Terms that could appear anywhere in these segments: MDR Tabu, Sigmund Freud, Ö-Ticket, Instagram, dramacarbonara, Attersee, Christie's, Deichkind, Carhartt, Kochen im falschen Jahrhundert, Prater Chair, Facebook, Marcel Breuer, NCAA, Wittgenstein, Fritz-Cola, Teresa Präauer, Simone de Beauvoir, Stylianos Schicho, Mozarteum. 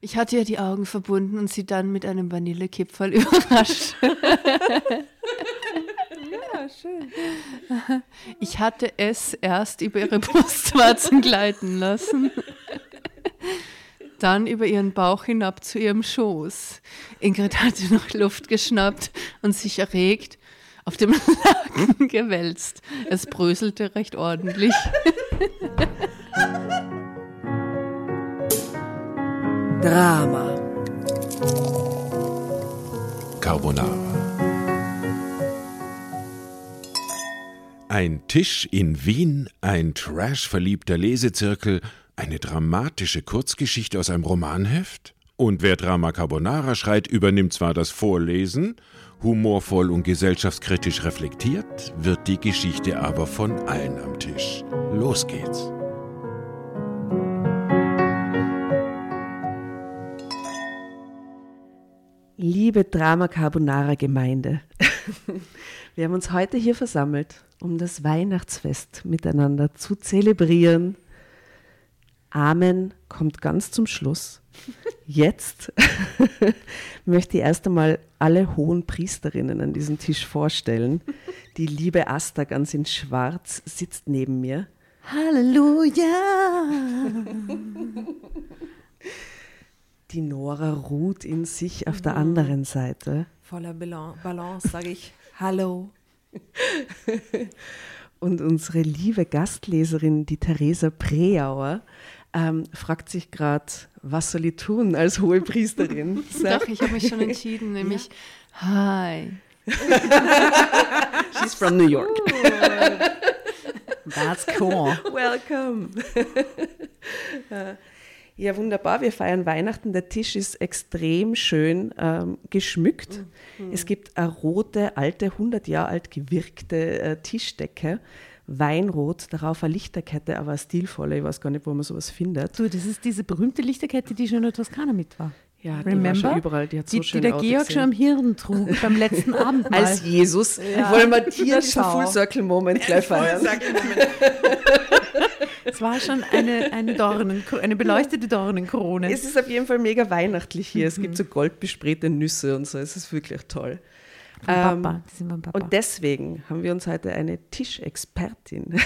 Ich hatte ja die Augen verbunden und sie dann mit einem Vanillekipferl überrascht. Ja, schön. Ich hatte es erst über ihre Brustwarzen gleiten lassen, dann über ihren Bauch hinab zu ihrem Schoß. Ingrid hatte noch Luft geschnappt und sich erregt auf dem Laken gewälzt. Es bröselte recht ordentlich. Drama Carbonara. Ein Tisch in Wien, ein trashverliebter Lesezirkel, eine dramatische Kurzgeschichte aus einem Romanheft? Und wer Drama Carbonara schreit, übernimmt zwar das Vorlesen, humorvoll und gesellschaftskritisch reflektiert, wird die Geschichte aber von allen am Tisch. Los geht's! Liebe Drama-Carbonara-Gemeinde, wir haben uns heute hier versammelt, um das Weihnachtsfest miteinander zu zelebrieren. Amen kommt ganz zum Schluss. Jetzt möchte ich erst einmal alle hohen Priesterinnen an diesem Tisch vorstellen. Die liebe Asta ganz in Schwarz sitzt neben mir. Halleluja! Die Nora ruht in sich auf der anderen Seite. Voller Balance sage ich Hallo. Und unsere liebe Gastleserin, die Teresa Präauer, fragt sich gerade, was soll ich tun als hohe Priesterin? Doch, ich habe mich schon entschieden, nämlich ja. Hi. She's from New York. That's cool. Welcome. Ja, wunderbar. Wir feiern Weihnachten. Der Tisch ist extrem schön geschmückt. Mhm. Es gibt eine rote, alte, 100 Jahre alt gewirkte Tischdecke. Weinrot, darauf eine Lichterkette, aber eine stilvolle. Ich weiß gar nicht, wo man sowas findet. Du, das ist diese berühmte Lichterkette, die schon in der Toskana mit war. Ja, die war schon überall. Die hat so schön ausgesehen. Die der Georg schon am Hirn trug, beim letzten Abendmahl. Als Jesus. Ja. Wollen wir hier diesen Full-Circle-Moment gleich feiern. Es war schon eine beleuchtete Dornenkrone. Es ist auf jeden Fall mega weihnachtlich hier. Es gibt so goldbesprähte Nüsse und so. Es ist wirklich toll. Papa. Und deswegen haben wir uns heute eine Tischexpertin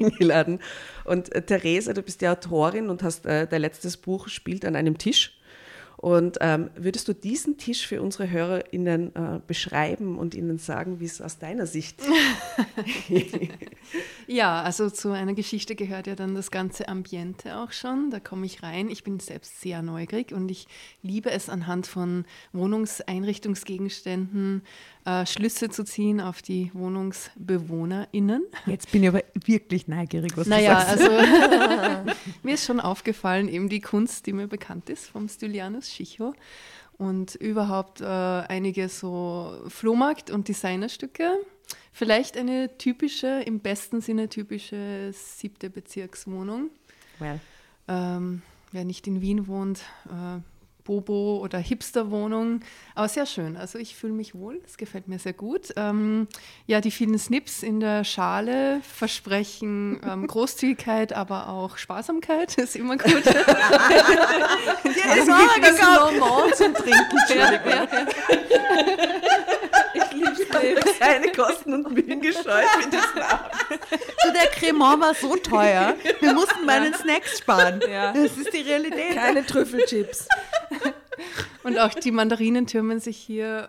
eingeladen. Und Theresa, du bist die Autorin und hast dein letztes Buch spielt an einem Tisch. Und würdest du diesen Tisch für unsere HörerInnen beschreiben und ihnen sagen, wie es aus deiner Sicht Ja, also zu einer Geschichte gehört ja dann das ganze Ambiente auch schon. Da komme ich rein. Ich bin selbst sehr neugierig und ich liebe es, anhand von Wohnungseinrichtungsgegenständen Schlüsse zu ziehen auf die WohnungsbewohnerInnen. Jetzt bin ich aber wirklich neugierig, was du sagst. Also mir ist schon aufgefallen, eben die Kunst, die mir bekannt ist vom Stylianos Schicho und überhaupt einige so Flohmarkt- und Designerstücke. Vielleicht eine typische, im besten Sinne typische 7. Bezirkswohnung. Well. Wer nicht in Wien wohnt, Bobo- oder Hipsterwohnung. Aber sehr schön. Also ich fühle mich wohl. Das gefällt mir sehr gut. Ja, die vielen Snips in der Schale versprechen Großzügigkeit, aber auch Sparsamkeit. Ist immer gut. Jedes Mal ein Normal zum Trinken. Ich liebe es. keine Kosten und Mühen gescheut mit das Namen. So, der Cremant war so teuer, wir mussten bei den Snacks sparen. Ja. Das ist die Realität. Keine Trüffelchips. Und auch die Mandarinen türmen sich hier.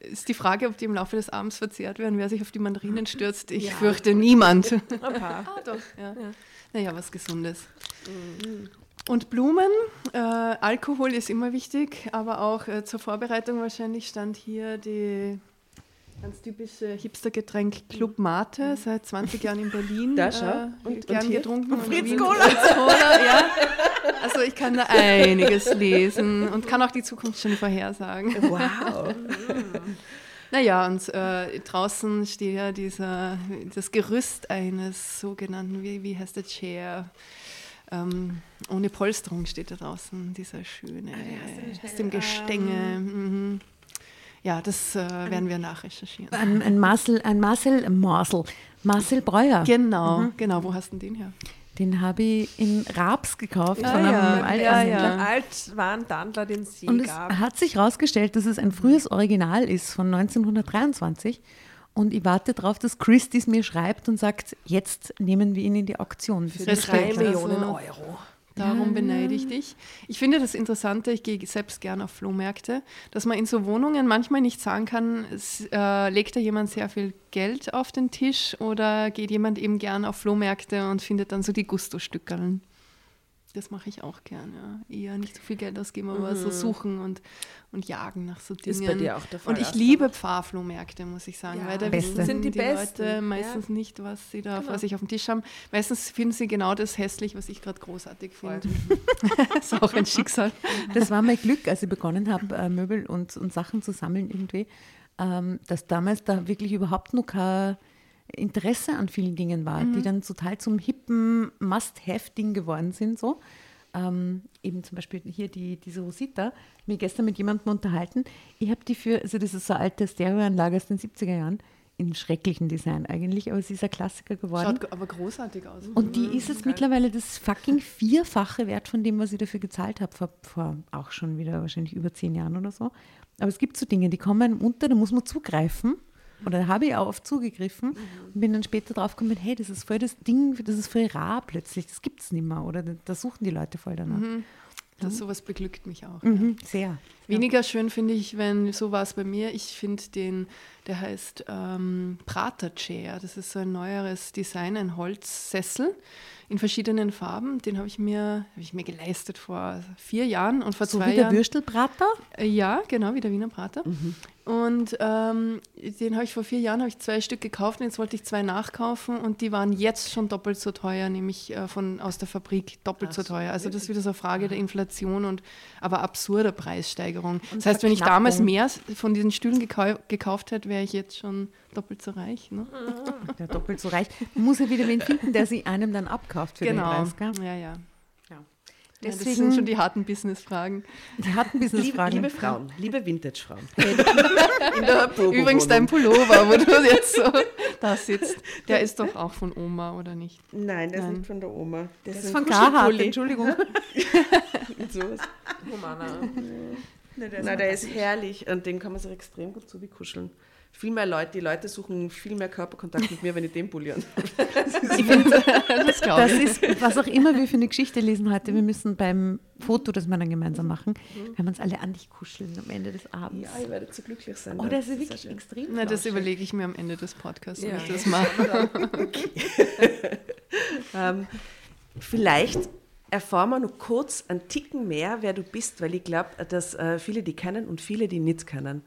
Ist die Frage, ob die im Laufe des Abends verzehrt werden. Wer sich auf die Mandarinen stürzt, ich fürchte niemand. Ein paar. Ah, doch. Ja. Ja. Naja, was Gesundes. Mhm. Und Blumen, Alkohol ist immer wichtig, aber auch zur Vorbereitung wahrscheinlich stand hier die ganz typische Hipstergetränk Club Mate, seit 20 Jahren in Berlin. Da schau. Gern getrunken. Und Fritz-Cola. Ja. Also ich kann da einiges lesen und kann auch die Zukunft schon vorhersagen. Wow. Naja, und draußen steht ja das Gerüst eines sogenannten, wie heißt der Chair? Ohne Polsterung steht da draußen dieser schöne, aus dem Gestänge. Mhm. Ja, das werden wir nachrecherchieren. Marcel Breuer. Genau, genau. Wo hast du den her? Den habe ich in Raps gekauft von einem Altwarentandler, den es je gab. Und es hat sich herausgestellt, dass es ein frühes Original ist von 1923. Und ich warte darauf, dass Christie's mir schreibt und sagt, jetzt nehmen wir ihn in die Auktion. Für 3 Millionen Euro. Darum beneide ich dich. Ich finde das Interessante, ich gehe selbst gern auf Flohmärkte, dass man in so Wohnungen manchmal nicht sagen kann, legt da jemand sehr viel Geld auf den Tisch oder geht jemand eben gern auf Flohmärkte und findet dann so die Gusto-Stückerln. Das mache ich auch gern, ja. Eher nicht so viel Geld ausgeben, aber so suchen und jagen nach so Dingen. Ist bei dir auch der Fall. Und ich liebe Pfarrflohmärkte, muss ich sagen, weil da sind die besten. Leute meistens nicht, was sie da vor sich auf dem Tisch haben. Meistens finden sie genau das hässlich, was ich gerade großartig finde. Das ist auch ein Schicksal. Das war mein Glück, als ich begonnen habe, Möbel und Sachen zu sammeln irgendwie, dass damals da wirklich überhaupt noch kein Interesse an vielen Dingen war, die dann total zum hippen Must-Have-Ding geworden sind. So. Eben zum Beispiel hier diese Rosita, mir gestern mit jemandem unterhalten. Ich habe die das ist so eine alte Stereoanlage aus den 70er Jahren, in schrecklichem Design eigentlich, aber sie ist ein Klassiker geworden. Schaut aber großartig aus. Und die ist jetzt mittlerweile das fucking 4-fache Wert von dem, was ich dafür gezahlt habe, vor auch schon wieder wahrscheinlich über 10 Jahren oder so. Aber es gibt so Dinge, die kommen einem unter, da muss man zugreifen. Oder habe ich auch oft zugegriffen und bin dann später drauf gekommen, hey, das ist voll das Ding, das ist voll rar plötzlich, das gibt es nicht mehr. Oder da suchen die Leute voll danach. Sowas beglückt mich auch. Ja. Sehr. Weniger schön finde ich, wenn, so war es bei mir, ich finde der heißt Prater Chair, das ist so ein neueres Design, ein Holzsessel in verschiedenen Farben. Den habe ich mir geleistet vor 4 Jahren und vor 2 Jahren. So wie der Würstelbrater? Ja, genau, wie der Wiener Brater. Und den habe ich vor 4 Jahren, habe ich 2 Stück gekauft und jetzt wollte ich 2 nachkaufen und die waren jetzt schon doppelt so teuer, nämlich aus der Fabrik doppelt so teuer. Also das ist wieder so eine Frage der Inflation und aber absurder Preissteigerung. Und das heißt, wenn ich damals mehr von diesen Stühlen gekauft hätte, wäre ich jetzt schon doppelt so reich. Ne? Ja, doppelt so reich. Man muss ja wieder wen finden, der sie einem dann abkauft für den Preis. Genau, ja. Deswegen, das sind schon die harten Business-Fragen. Die harten Business-Fragen. Liebe Frauen, liebe Vintage-Frauen. Übrigens dein Pullover, wo du jetzt so da sitzt, der ist doch auch von Oma, oder nicht? Nein, der ist nicht von der Oma. Der ist von Carhartt, Entschuldigung. So was. Romana. Der ist herrlich und den kann man sich extrem gut so wie kuscheln. Viel mehr Leute, die Leute suchen viel mehr Körperkontakt mit mir, wenn ich den Pulli an. Das ist, was auch immer wir für eine Geschichte lesen heute, wir müssen beim Foto, das wir dann gemeinsam machen, wenn wir uns alle an dich kuscheln am Ende des Abends. Ja, ihr werdet so glücklich sein. Oh, das ist wirklich extrem. Na, das überlege ich mir am Ende des Podcasts, wenn ich das mache. Vielleicht erfahren wir noch kurz einen Ticken mehr, wer du bist, weil ich glaube, dass viele, die kennen und viele, die nicht kennen.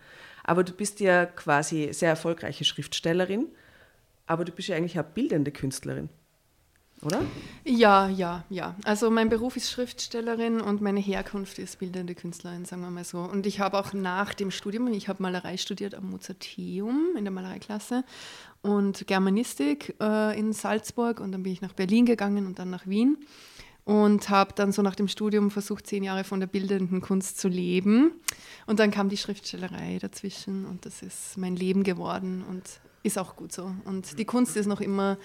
Aber du bist ja quasi sehr erfolgreiche Schriftstellerin, aber du bist ja eigentlich auch bildende Künstlerin, oder? Ja. Also mein Beruf ist Schriftstellerin und meine Herkunft ist bildende Künstlerin, sagen wir mal so. Und ich habe auch nach dem Studium, ich habe Malerei studiert am Mozarteum in der Malereiklasse und Germanistik in Salzburg und dann bin ich nach Berlin gegangen und dann nach Wien. Und habe dann so nach dem Studium versucht, 10 Jahre von der bildenden Kunst zu leben. Und dann kam die Schriftstellerei dazwischen und das ist mein Leben geworden und ist auch gut so. Und die Kunst ist noch immer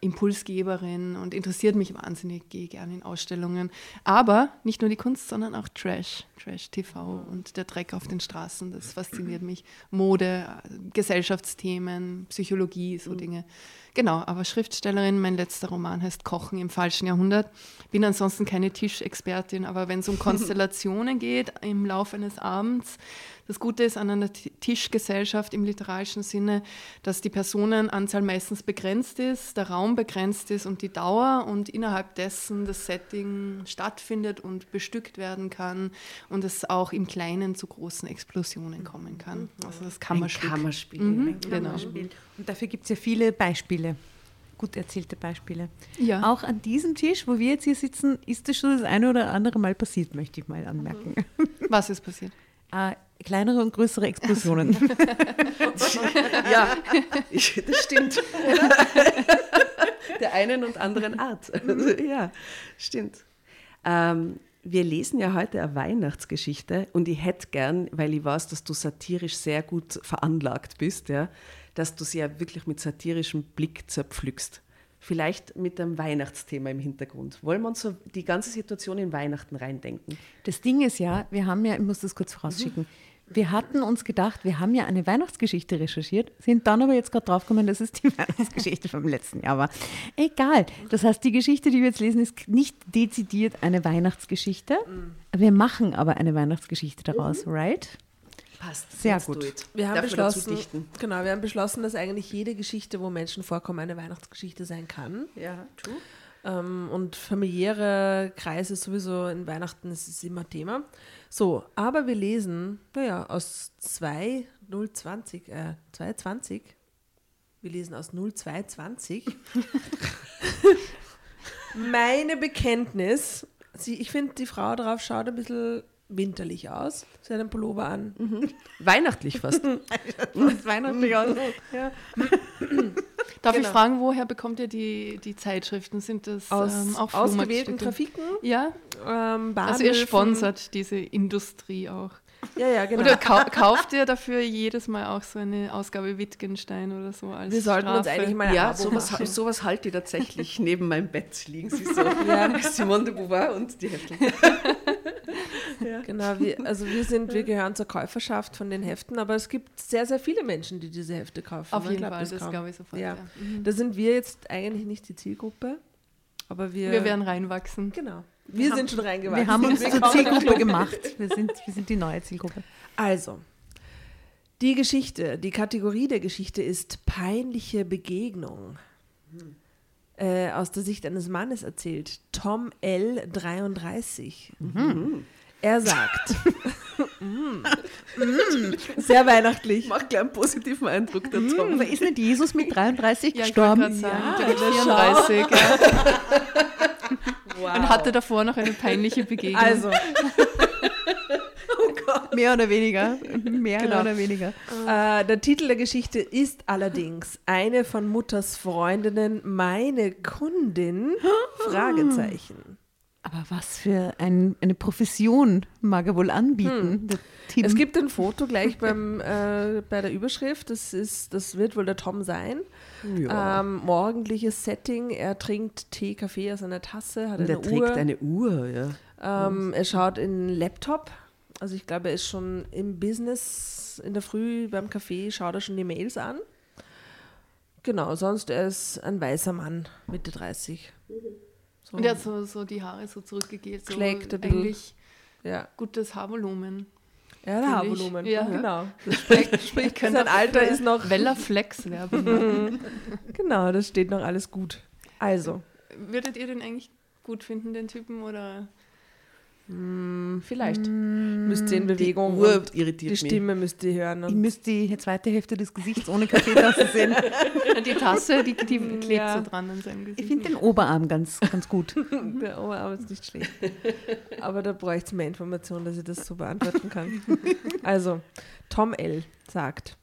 Impulsgeberin und interessiert mich wahnsinnig, gehe gerne in Ausstellungen. Aber nicht nur die Kunst, sondern auch Trash-TV und der Dreck auf den Straßen, das fasziniert mich. Mode, Gesellschaftsthemen, Psychologie, so Dinge. Genau, aber Schriftstellerin, mein letzter Roman heißt Kochen im falschen Jahrhundert. Bin ansonsten keine Tischexpertin, aber wenn es um Konstellationen geht im Lauf eines Abends, das Gute ist an einer Tischgesellschaft im literarischen Sinne, dass die Personenanzahl meistens begrenzt ist, der Raum begrenzt ist und die Dauer und innerhalb dessen das Setting stattfindet und bestückt werden kann und es auch im Kleinen zu großen Explosionen kommen kann. Also das Kammerspiel. Ein Kammerspiel. Und dafür gibt es ja viele Beispiele. Gut erzählte Beispiele. Ja. Auch an diesem Tisch, wo wir jetzt hier sitzen, ist das schon das eine oder andere Mal passiert, möchte ich mal anmerken. Was ist passiert? Kleinere und größere Explosionen. Ja, das stimmt. Der einen und anderen Art. Also, ja, stimmt. Wir lesen ja heute eine Weihnachtsgeschichte und ich hätte gern, weil ich weiß, dass du satirisch sehr gut veranlagt bist, ja, dass du sie ja wirklich mit satirischem Blick zerpflückst. Vielleicht mit einem Weihnachtsthema im Hintergrund. Wollen wir uns so die ganze Situation in Weihnachten reindenken? Das Ding ist ja, wir haben ja, ich muss das kurz vorausschicken, wir hatten uns gedacht, wir haben ja eine Weihnachtsgeschichte recherchiert, sind dann aber jetzt gerade draufgekommen, dass es die Weihnachtsgeschichte vom letzten Jahr war. Egal. Das heißt, die Geschichte, die wir jetzt lesen, ist nicht dezidiert eine Weihnachtsgeschichte. Wir machen aber eine Weihnachtsgeschichte daraus, right? Passt. Sehr gut. Wir haben beschlossen, dass eigentlich jede Geschichte, wo Menschen vorkommen, eine Weihnachtsgeschichte sein kann. Ja, true. Und familiäre Kreise sowieso in Weihnachten, das ist immer Thema. So, aber wir lesen, aus 2020. Wir lesen aus 0220. Meine Bekenntnis. Ich finde, die Frau darauf schaut ein bisschen winterlich aus, sie hat einen Pullover an. Weihnachtlich fast. Weihnachtlich aus. Ja. Darf ich fragen, woher bekommt ihr die Zeitschriften? Sind das auch ausgewählten Grafiken? Ja. Also ihr sponsert diese Industrie auch. Ja, genau. Oder kauft ihr dafür jedes Mal auch so eine Ausgabe Wittgenstein oder so als Wir sollten Strafe? Uns eigentlich mal Ja, sowas halte ich tatsächlich. Neben meinem Bett liegen sie so. Ja. Simone de Beauvoir und die Heftel. Ja. Genau, wir gehören zur Käuferschaft von den Heften, aber es gibt sehr, sehr viele Menschen, die diese Hefte kaufen. Auf jeden Fall, das glaube ich sofort. Ja. Ja. Da sind wir jetzt eigentlich nicht die Zielgruppe, aber wir werden reinwachsen. Genau. Wir sind schon reingewachsen. Wir haben uns zur Zielgruppe gemacht. Wir sind die neue Zielgruppe. Also, die Kategorie der Geschichte ist peinliche Begegnung. Aus der Sicht eines Mannes erzählt, Tom L. 33. Mhm. Er sagt, sehr weihnachtlich. Macht gleich einen positiven Eindruck, der Tom. Aber ist nicht Jesus mit 33 gestorben? Ja, ich wollte gerade sagen, der 34. Wow. Und hatte davor noch eine peinliche Begegnung. Also, oh Gott. Mehr oder weniger. Der Titel der Geschichte ist allerdings eine von Mutters Freundinnen, meine Kundin, Fragezeichen. Aber was für eine Profession mag er wohl anbieten? Es gibt ein Foto gleich bei der Überschrift, das wird wohl der Tom sein. Ja. Morgendliches Setting, er trinkt Tee, Kaffee aus einer Tasse, hat eine Uhr. Er trägt eine Uhr, ja. Er schaut in den Laptop, also ich glaube, er ist schon im Business, in der Früh beim Kaffee schaut er schon die Mails an. Genau, sonst er ist ein weißer Mann, Mitte 30. So. Und er hat so die Haare so zurückgegelt, so eigentlich gutes Haarvolumen. Ja, der Haarvolumen, genau. Sein Alter ist noch Weller Flex-Werbung. Genau, das steht noch alles gut. Also. Würdet ihr den eigentlich gut finden, den Typen, oder? Vielleicht. Müsste in Bewegung. Die Uhr irritiert mich. Die Stimme müsst ihr hören. Und ich müsste die zweite Hälfte des Gesichts ohne Kaffeetasse sehen. Die Tasse, die klebt so dran an seinem Gesicht. Ich finde den Oberarm ganz, ganz gut. Der Oberarm ist nicht schlecht. Aber da bräuchte es mehr Informationen, dass ich das so beantworten kann. Also, Tom L. sagt: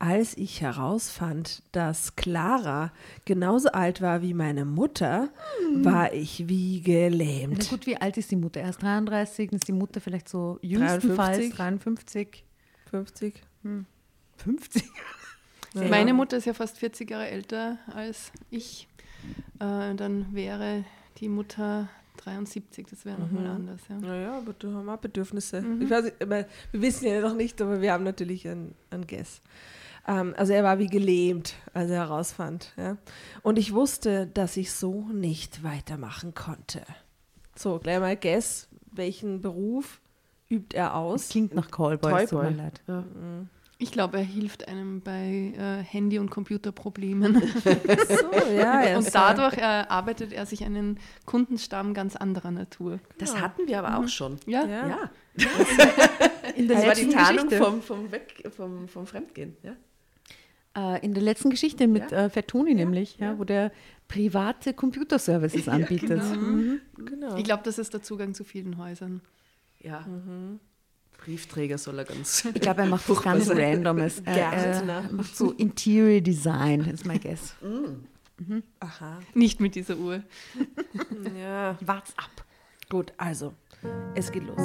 Als ich herausfand, dass Clara genauso alt war wie meine Mutter, war ich wie gelähmt. Na gut, wie alt ist die Mutter? Erst 33, ist die Mutter vielleicht so jüngstenfalls 53? 50? 50? Ja. Meine Mutter ist ja fast 40 Jahre älter als ich. Dann wäre die Mutter 73, das wäre nochmal anders. Ja. Naja, aber da haben wir auch Bedürfnisse. Ich weiß nicht, wir wissen ja noch nicht, aber wir haben natürlich einen Guess. Also er war wie gelähmt, als er herausfand. Ja. Und ich wusste, dass ich so nicht weitermachen konnte. So, gleich mal Guess, welchen Beruf übt er aus? Das klingt nach Callboy, tut mir leid. Ja. Ich glaube, er hilft einem bei Handy- und Computerproblemen. So, ja, und dadurch erarbeitet er sich einen Kundenstamm ganz anderer Natur. Das hatten wir aber auch schon. Ja. In der letzten war die Tarnung vom Fremdgehen. Ja? In der letzten Geschichte mit Fertoni nämlich, wo der private Computerservices anbietet. Genau. Genau. Ich glaube, das ist der Zugang zu vielen Häusern. Ja. Briefträger soll er ganz. Ich glaube, er macht was ganz Randomes. Er macht so Interior Design, ist mein Guess. Aha. Nicht mit dieser Uhr. Ja. Wart's ab. Gut, also, es geht los.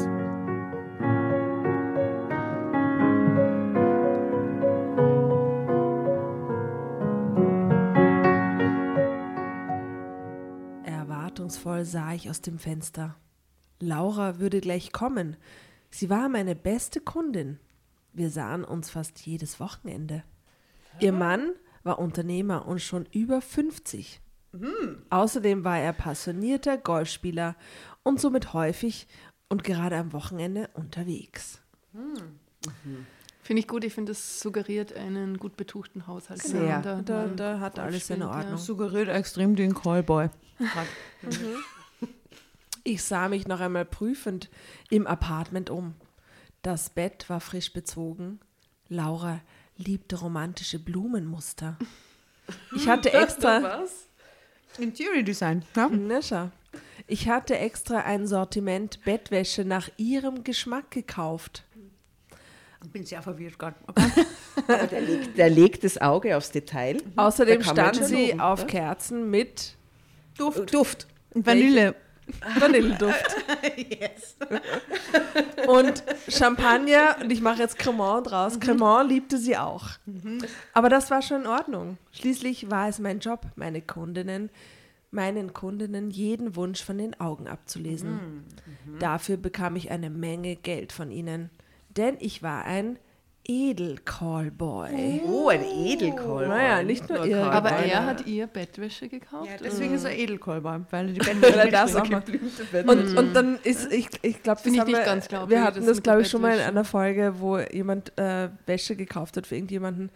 Erwartungsvoll sah ich aus dem Fenster. Laura würde gleich kommen. Sie war meine beste Kundin. Wir sahen uns fast jedes Wochenende. Ihr Mann war Unternehmer und schon über 50. Außerdem war er passionierter Golfspieler und somit häufig und gerade am Wochenende unterwegs. Finde ich gut. Ich finde, das suggeriert einen gut betuchten Haushalt. Genau. Ja, da hat alles in Ordnung. Ja. Suggeriert extrem den Callboy. Ich sah mich noch einmal prüfend im Apartment um. Das Bett war frisch bezogen. Laura liebte romantische Blumenmuster. Ich hatte extra... Interior Design. Ja. Ich hatte extra ein Sortiment Bettwäsche nach ihrem Geschmack gekauft. Ich bin sehr verwirrt gerade. Aber der legt das Auge aufs Detail. Außerdem stand sie auf Kerzen mit Duft. Und Vanille. Vanilleduft. Yes. Und Champagner, und ich mache jetzt Cremant draus. Cremant liebte sie auch. Aber das war schon in Ordnung. Schließlich war es mein Job, meinen Kundinnen jeden Wunsch von den Augen abzulesen. Dafür bekam ich eine Menge Geld von ihnen. Denn ich war ein Edelcallboy. Oh, ein Edelcallboy. Naja, nicht nur ihr. Aber er hat ihr Bettwäsche gekauft. Ja, deswegen ist er Edelcallboy, weil die Bettwäsche das auch macht. Und dann ist, ich glaube, wir hatten das, glaube ich, schon mal in einer Folge, wo jemand Wäsche gekauft hat für irgendjemanden.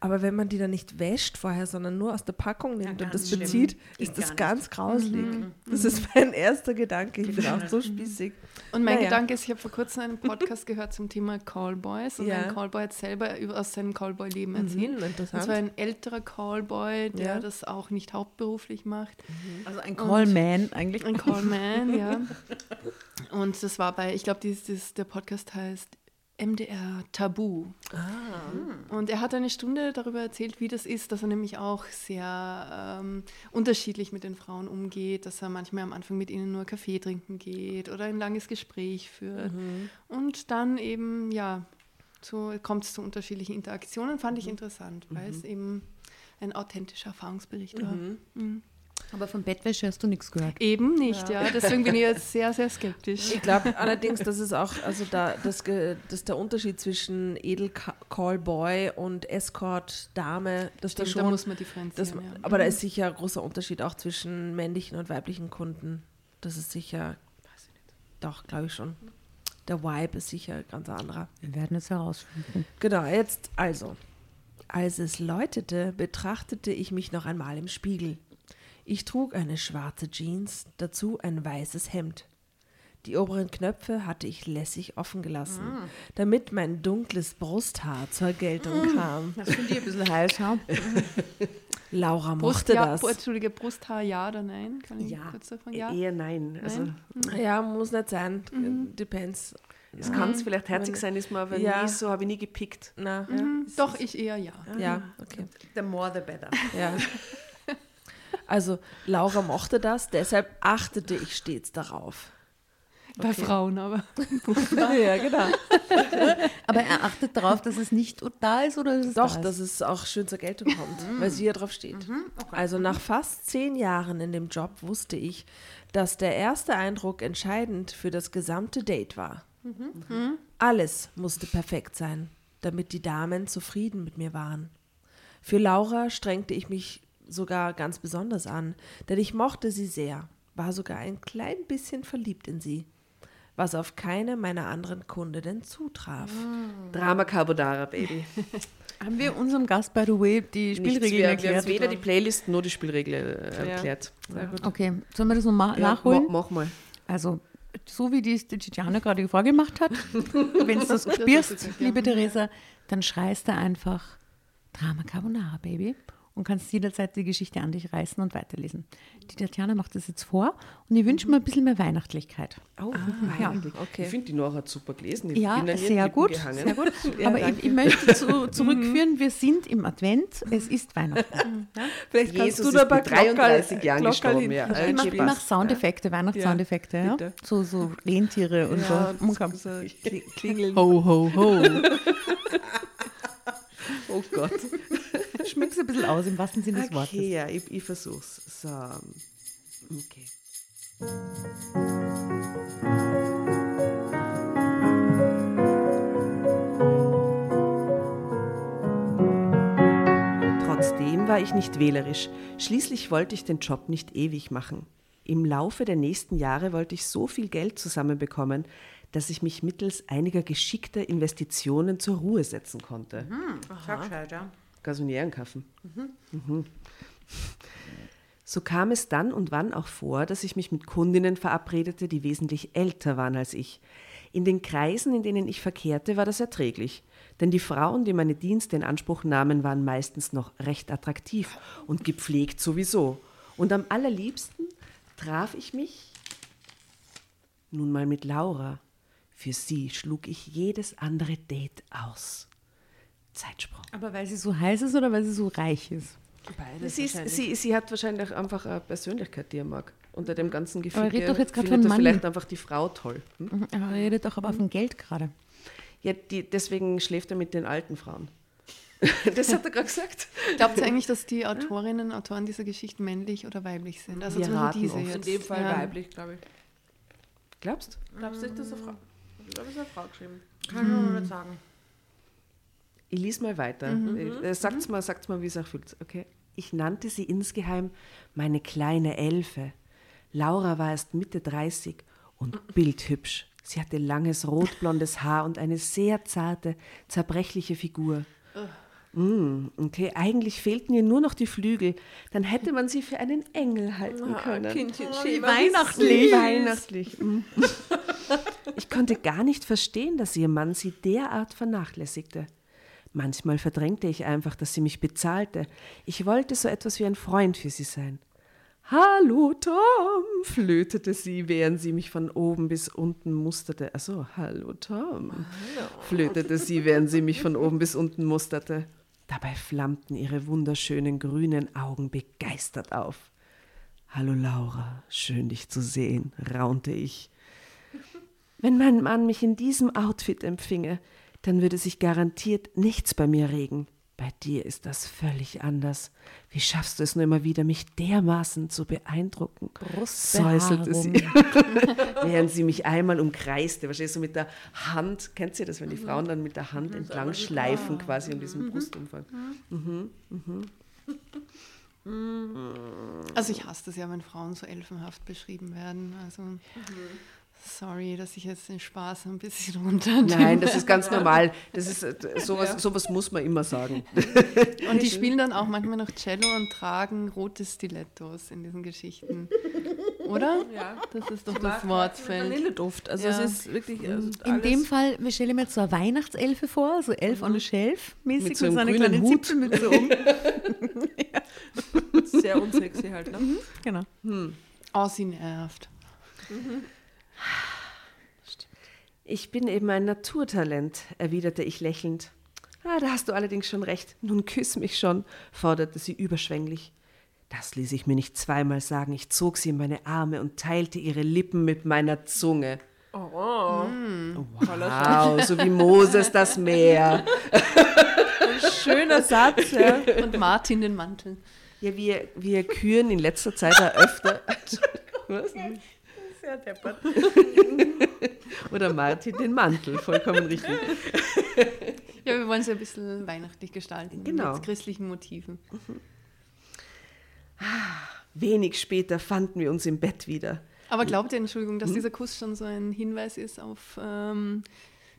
Aber wenn man die dann nicht wäscht vorher, sondern nur aus der Packung nimmt und das bezieht, ist das ganz grauslig. Das ist mein erster Gedanke. Ich bin auch so spießig. Und mein Gedanke ist, ich habe vor kurzem einen Podcast gehört zum Thema Callboys und ein Callboy hat selber aus seinem Callboy-Leben erzählt. Das war ein älterer Callboy, der das auch nicht hauptberuflich macht. Also ein Callman eigentlich. Ein Callman, ja. Und das war bei, ich glaube, der Podcast heißt MDR Tabu. Und er hat eine Stunde darüber erzählt, wie das ist, dass er nämlich auch sehr unterschiedlich mit den Frauen umgeht, dass er manchmal am Anfang mit ihnen nur Kaffee trinken geht oder ein langes Gespräch führt. Und dann eben, kommt es zu unterschiedlichen Interaktionen, fand ich interessant, weil es eben ein authentischer Erfahrungsbericht war. Aber von Bettwäsche hast du nichts gehört. Eben nicht, ja. Deswegen bin ich jetzt sehr, sehr skeptisch. Ich glaube allerdings, dass es auch, also dass der Unterschied zwischen Edelcallboy und Escort-Dame, dass da schon. Da muss man differenzieren. Aber da ist sicher ein großer Unterschied auch zwischen männlichen und weiblichen Kunden. Das ist sicher, weiß ich nicht. Doch, glaube ich schon. Der Vibe ist sicher ein ganz anderer. Wir werden es herausfinden. Genau, jetzt also. Als es läutete, betrachtete ich mich noch einmal im Spiegel. Ich trug eine schwarze Jeans, dazu ein weißes Hemd. Die oberen Knöpfe hatte ich lässig offen gelassen, damit mein dunkles Brusthaar zur Geltung kam. Das finde ich ein bisschen heiß, ja? Laura mochte das. Entschuldige, Brusthaar ja oder nein? Kann ich kurz davon? Ja, eher nein. Also, ja, muss nicht sein. Depends. Es kann vielleicht herzig sein, ist mir aber nie so, habe ich nie gepickt. Na, doch, ich eher ja. Ja, okay. The more, the better. Ja. Also Laura mochte das, deshalb achtete ich stets darauf. Bei okay. Frauen aber. Ja, genau. Aber er achtet darauf, dass es nicht da ist oder dass es Doch, da ist? Dass es auch schön zur Geltung kommt, weil sie ja drauf steht. Mhm, okay. Also nach fast 10 Jahren in dem Job wusste ich, dass der erste Eindruck entscheidend für das gesamte Date war. Mhm. Mhm. Alles musste perfekt sein, damit die Damen zufrieden mit mir waren. Für Laura strengte ich mich sogar ganz besonders an, denn ich mochte sie sehr, war sogar ein klein bisschen verliebt in sie, was auf keine meiner anderen Kundinnen zutraf. Oh. Drama Carbonara, Baby. Haben wir unserem Gast, by the way, die Spielregeln erklärt? Wir haben weder die Playlist noch die Spielregeln erklärt. Sehr gut. Okay, sollen wir das nochmal nachholen? Mach mal. Also, so wie die Gigiana gerade vorgemacht hat, wenn du das spürst, liebe Teresa, dann schreist du einfach Drama Carbonara, Baby. Und kannst jederzeit die Geschichte an dich reißen und weiterlesen. Die Tatjana macht das jetzt vor und ich wünsche mir ein bisschen mehr Weihnachtlichkeit. Oh, weihnachtlich. Ja. Okay. Ich finde, die Nora hat super gelesen. Ich bin da sehr gut, sehr gut. Ja, aber ich möchte zurückführen, wir sind im Advent, es ist Weihnachten. Ja? Vielleicht kannst Jesus du da bei 33 Jahren gestorben. Ja. Ich mache Soundeffekte, Weihnachtssoundeffekte. Ja. Ja? So Rentiere und so. Klingeln. Ho, ho, ho. Oh Gott. Schmück's ein bisschen aus, im wahrsten Sinne des Wortes. Okay, ja, ich versuch's. So. Okay. Trotzdem war ich nicht wählerisch. Schließlich wollte ich den Job nicht ewig machen. Im Laufe der nächsten Jahre wollte ich so viel Geld zusammenbekommen, dass ich mich mittels einiger geschickter Investitionen zur Ruhe setzen konnte. Gasonieren kaufen. So kam es dann und wann auch vor, dass ich mich mit Kundinnen verabredete, die wesentlich älter waren als ich. In den Kreisen, in denen ich verkehrte, war das erträglich. Denn die Frauen, die meine Dienste in Anspruch nahmen, waren meistens noch recht attraktiv und gepflegt sowieso. Und am allerliebsten traf ich mich nun mal mit Laura. Für sie schlug ich jedes andere Date aus. Zeitsprung. Aber weil sie so heiß ist oder weil sie so reich ist? Beides. Sie hat wahrscheinlich einfach eine Persönlichkeit, die er mag. Unter dem ganzen Gefühl. Aber redet doch jetzt gerade von Mann. Vielleicht einfach die Frau toll. Hm? Aber redet doch aber von Geld gerade. Ja, deswegen schläft er mit den alten Frauen. Das hat er gerade gesagt. Glaubt ihr eigentlich, dass die Autorinnen und Autoren dieser Geschichten männlich oder weiblich sind? Also zum Beispiel diese jetzt. In dem Fall weiblich, glaube ich. Glaubst du? Glaubst du nicht, dass eine Frau? Ich glaube, es ist eine Frau geschrieben. Kann ich nur nicht sagen. Ich lese mal weiter. Sagt's mal, wie es euch fühlt. Okay. Ich nannte sie insgeheim meine kleine Elfe. Laura war erst Mitte 30 und bildhübsch. Sie hatte langes, rotblondes Haar und eine sehr zarte, zerbrechliche Figur. Okay, eigentlich fehlten ihr nur noch die Flügel. Dann hätte man sie für einen Engel halten können. Kindchen, weihnachtlich. Weihnachtlich. Ich konnte gar nicht verstehen, dass ihr Mann sie derart vernachlässigte. Manchmal verdrängte ich einfach, dass sie mich bezahlte. Ich wollte so etwas wie ein Freund für sie sein. »Hallo, Tom«, flötete sie, während sie mich von oben bis unten musterte. Achso, »Hallo, Tom«, flötete sie, während sie mich von oben bis unten musterte. Dabei flammten ihre wunderschönen grünen Augen begeistert auf. »Hallo, Laura, schön, dich zu sehen«, raunte ich. »Wenn mein Mann mich in diesem Outfit empfinge, dann würde sich garantiert nichts bei mir regen. Bei dir ist das völlig anders. Wie schaffst du es nur immer wieder, mich dermaßen zu beeindrucken?« Säuselte sie, während sie mich einmal umkreiste. Wahrscheinlich so mit der Hand, kennst du das, wenn die Frauen dann mit der Hand entlang schleifen, quasi um diesen Brustumfang. Also ich hasse das ja, wenn Frauen so elfenhaft beschrieben werden. Also... Sorry, dass ich jetzt den Spaß ein bisschen runter. Nein, das ist ganz normal. Das ist sowas muss man immer sagen. Und die spielen dann auch manchmal noch Cello und tragen rote Stilettos in diesen Geschichten. Oder? Ja. Das ist doch das Wortfeld. Vanilleduft. Also es ist wirklich in dem Fall, wir stellen mir jetzt so eine Weihnachtselfe vor, so Elf on a Shelf mäßig mit so einer kleinen Zipfelmütze um. Sehr unsexy halt, ne? Genau. Oh, sie nervt. Stimmt. Ich bin eben ein Naturtalent, erwiderte ich lächelnd. Da hast du allerdings schon recht. Nun küss mich schon, forderte sie überschwänglich. Das ließ ich mir nicht zweimal sagen. Ich zog sie in meine Arme und teilte ihre Lippen mit meiner Zunge. Oh, wow, so wie Moses das Meer. Ein schöner Satz, ja. Und Martin den Mantel. Ja, wir küren in letzter Zeit öfter. Was? Sehr deppert. Oder Martin den Mantel, vollkommen richtig. Ja, wir wollen es ein bisschen weihnachtlich gestalten, genau. Mit christlichen Motiven. Mhm. Wenig später fanden wir uns im Bett wieder. Aber glaubt ihr, Entschuldigung, dass dieser Kuss schon so ein Hinweis ist auf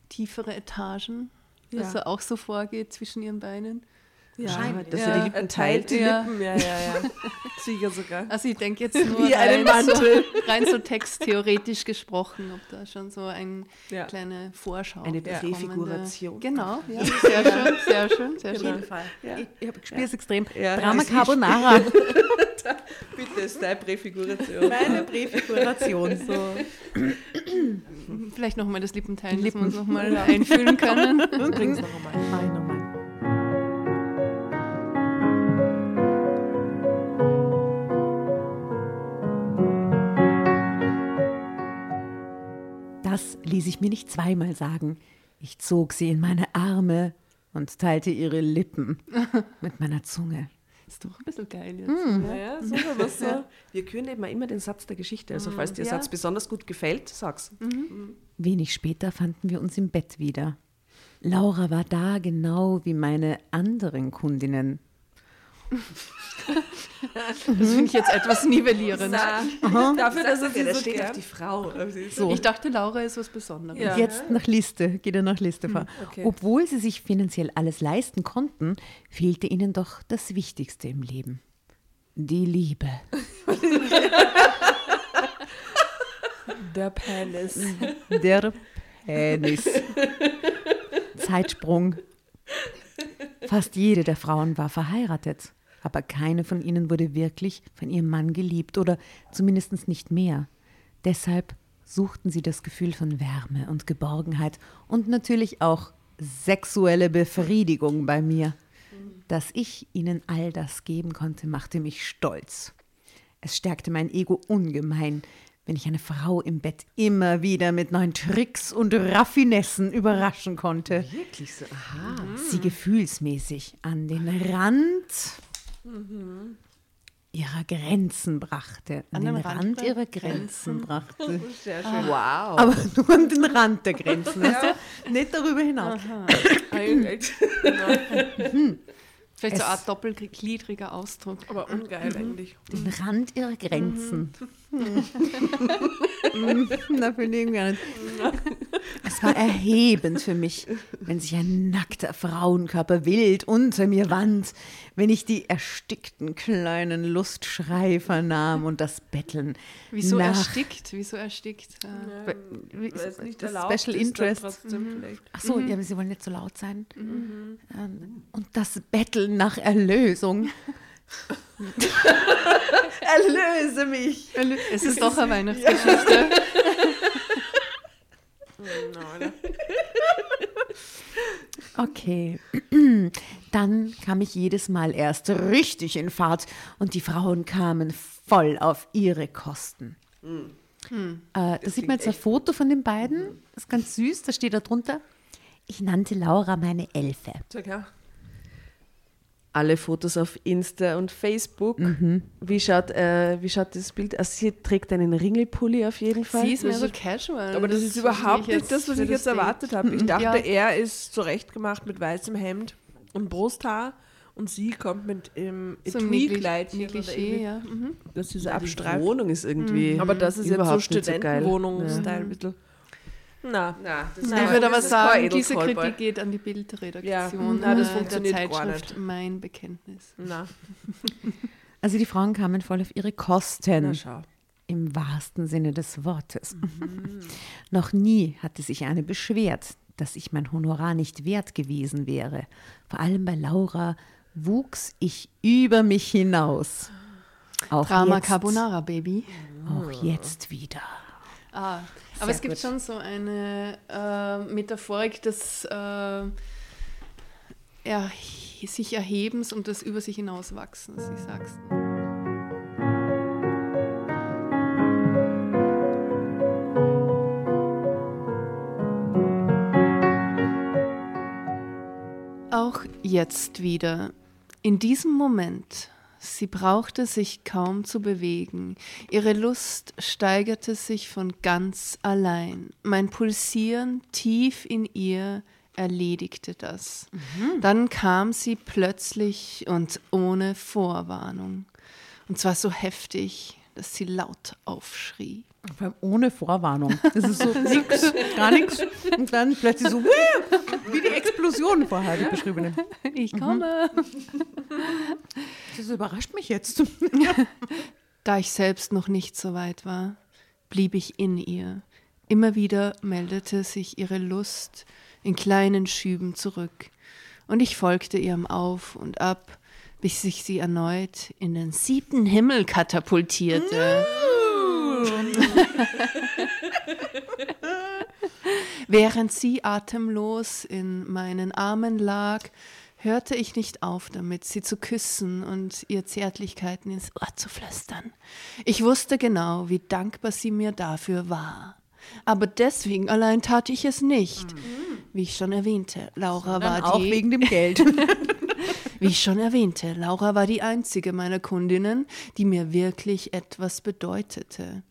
tiefere Etagen? Ja. Dass er auch so vorgeht zwischen ihren Beinen? Ja. Scheinbar. Dass er die Lippen teilt. Ja. Sieger sogar. Also ich denke jetzt nur wie einen Mantel. Rein so texttheoretisch gesprochen, ob da schon so eine kleine Vorschau. Eine Präfiguration. Genau, ja. Sehr schön. Auf jeden Fall. Ja. Ich spüre es extrem. Ja. Drama Carbonara. Bitte, ist deine Präfiguration. Meine Präfiguration. So. Vielleicht nochmal das Lippenteilen, dass wir uns nochmal einfühlen können. Und bring es nochmal. Das ließ ich mir nicht zweimal sagen. Ich zog sie in meine Arme und teilte ihre Lippen mit meiner Zunge. Ist doch ein bisschen geil jetzt. Ja, super, was so. Wir küren eben immer den Satz der Geschichte. Also falls dir Satz besonders gut gefällt, sag's. Mhm. Wenig später fanden wir uns im Bett wieder. Laura war da, genau wie meine anderen Kundinnen. Das finde ich jetzt etwas nivellierend. Dafür, dass das steht auf die Frau. So. Ich dachte, Laura ist was Besonderes. Ja. Jetzt geht er nach Liste vor. Okay. Obwohl sie sich finanziell alles leisten konnten, fehlte ihnen doch das Wichtigste im Leben. Die Liebe. Der Penis. Zeitsprung. Fast jede der Frauen war verheiratet, aber keine von ihnen wurde wirklich von ihrem Mann geliebt oder zumindest nicht mehr. Deshalb suchten sie das Gefühl von Wärme und Geborgenheit und natürlich auch sexuelle Befriedigung bei mir. Dass ich ihnen all das geben konnte, machte mich stolz. Es stärkte mein Ego ungemein, wenn ich eine Frau im Bett immer wieder mit neuen Tricks und Raffinessen überraschen konnte. Wirklich so? Aha. Sie gefühlsmäßig an den Rand ihrer Grenzen brachte. An den Rand ihrer Grenzen brachte. Sehr schön. Wow. Aber nur an den Rand der Grenzen. Ja. Nicht darüber hinaus. Vielleicht so eine Art doppelgliedriger Ausdruck. Aber ungeil eigentlich. Den Rand ihrer Grenzen. Na, finde ich gar nicht. Es war erhebend für mich, wenn sich ein nackter Frauenkörper wild unter mir wand, wenn ich die erstickten kleinen Lustschrei vernahm und das Betteln. Wieso erstickt? Weil es nicht erlaubt Special Interest. Achso, ja, aber sie wollen nicht so laut sein. Und das Betteln nach Erlösung. Erlöse mich. Es ist doch eine Weihnachtsgeschichte. Ja. Okay, dann kam ich jedes Mal erst richtig in Fahrt und die Frauen kamen voll auf ihre Kosten. Da sieht man jetzt ein Foto von den beiden, das ist ganz süß, da steht da drunter: Ich nannte Laura meine Elfe. Okay. Alle Fotos auf Insta und Facebook. Wie schaut das Bild aus? Sie trägt einen Ringelpulli auf jeden Fall. Sie ist mehr so casual. Aber das ist überhaupt nicht das, was ich jetzt erwartet habe. Ich dachte, er ist zurechtgemacht mit weißem Hemd und Brusthaar und sie kommt mit Etui-Kleid. Das ist abstreift. Die Wohnung ist irgendwie aber das ist jetzt so Studentenwohnung-Style ein bisschen. Ich würde aber sagen, diese Kritik geht an die Bildredaktion das funktioniert der Zeitschrift Mein Bekenntnis. Also die Frauen kamen voll auf ihre Kosten, im wahrsten Sinne des Wortes. Noch nie hatte sich eine beschwert, dass ich mein Honorar nicht wert gewesen wäre. Vor allem bei Laura wuchs ich über mich hinaus. Auch Drama jetzt, Carbonara, Baby. Auch jetzt wieder. Aber es gibt schon so eine Metaphorik des sich Erhebens und des über sich hinauswachsens, ich sag's. jetzt wieder. In diesem Moment. Sie brauchte sich kaum zu bewegen. Ihre Lust steigerte sich von ganz allein. Mein Pulsieren tief in ihr erledigte das. Mhm. Dann kam sie plötzlich und ohne Vorwarnung. Und zwar so heftig, dass sie laut aufschrie. Ohne Vorwarnung. Das ist so nix, gar nichts. Und dann plötzlich so wie die Explosion vorher, die beschriebene. Ich komme. Das überrascht mich jetzt. Da ich selbst noch nicht so weit war, blieb ich in ihr. Immer wieder meldete sich ihre Lust in kleinen Schüben zurück. Und ich folgte ihrem Auf und Ab, bis sich sie erneut in den 7. Himmel katapultierte. Während sie atemlos in meinen Armen lag, hörte ich nicht auf damit, sie zu küssen und ihr Zärtlichkeiten ins Ohr zu flüstern. Ich wusste genau, wie dankbar sie mir dafür war. Aber deswegen allein tat ich es nicht. Mhm. Wie ich schon erwähnte, Laura war die... auch wegen dem Geld. Wie ich schon erwähnte, Laura war die einzige meiner Kundinnen, die mir wirklich etwas bedeutete.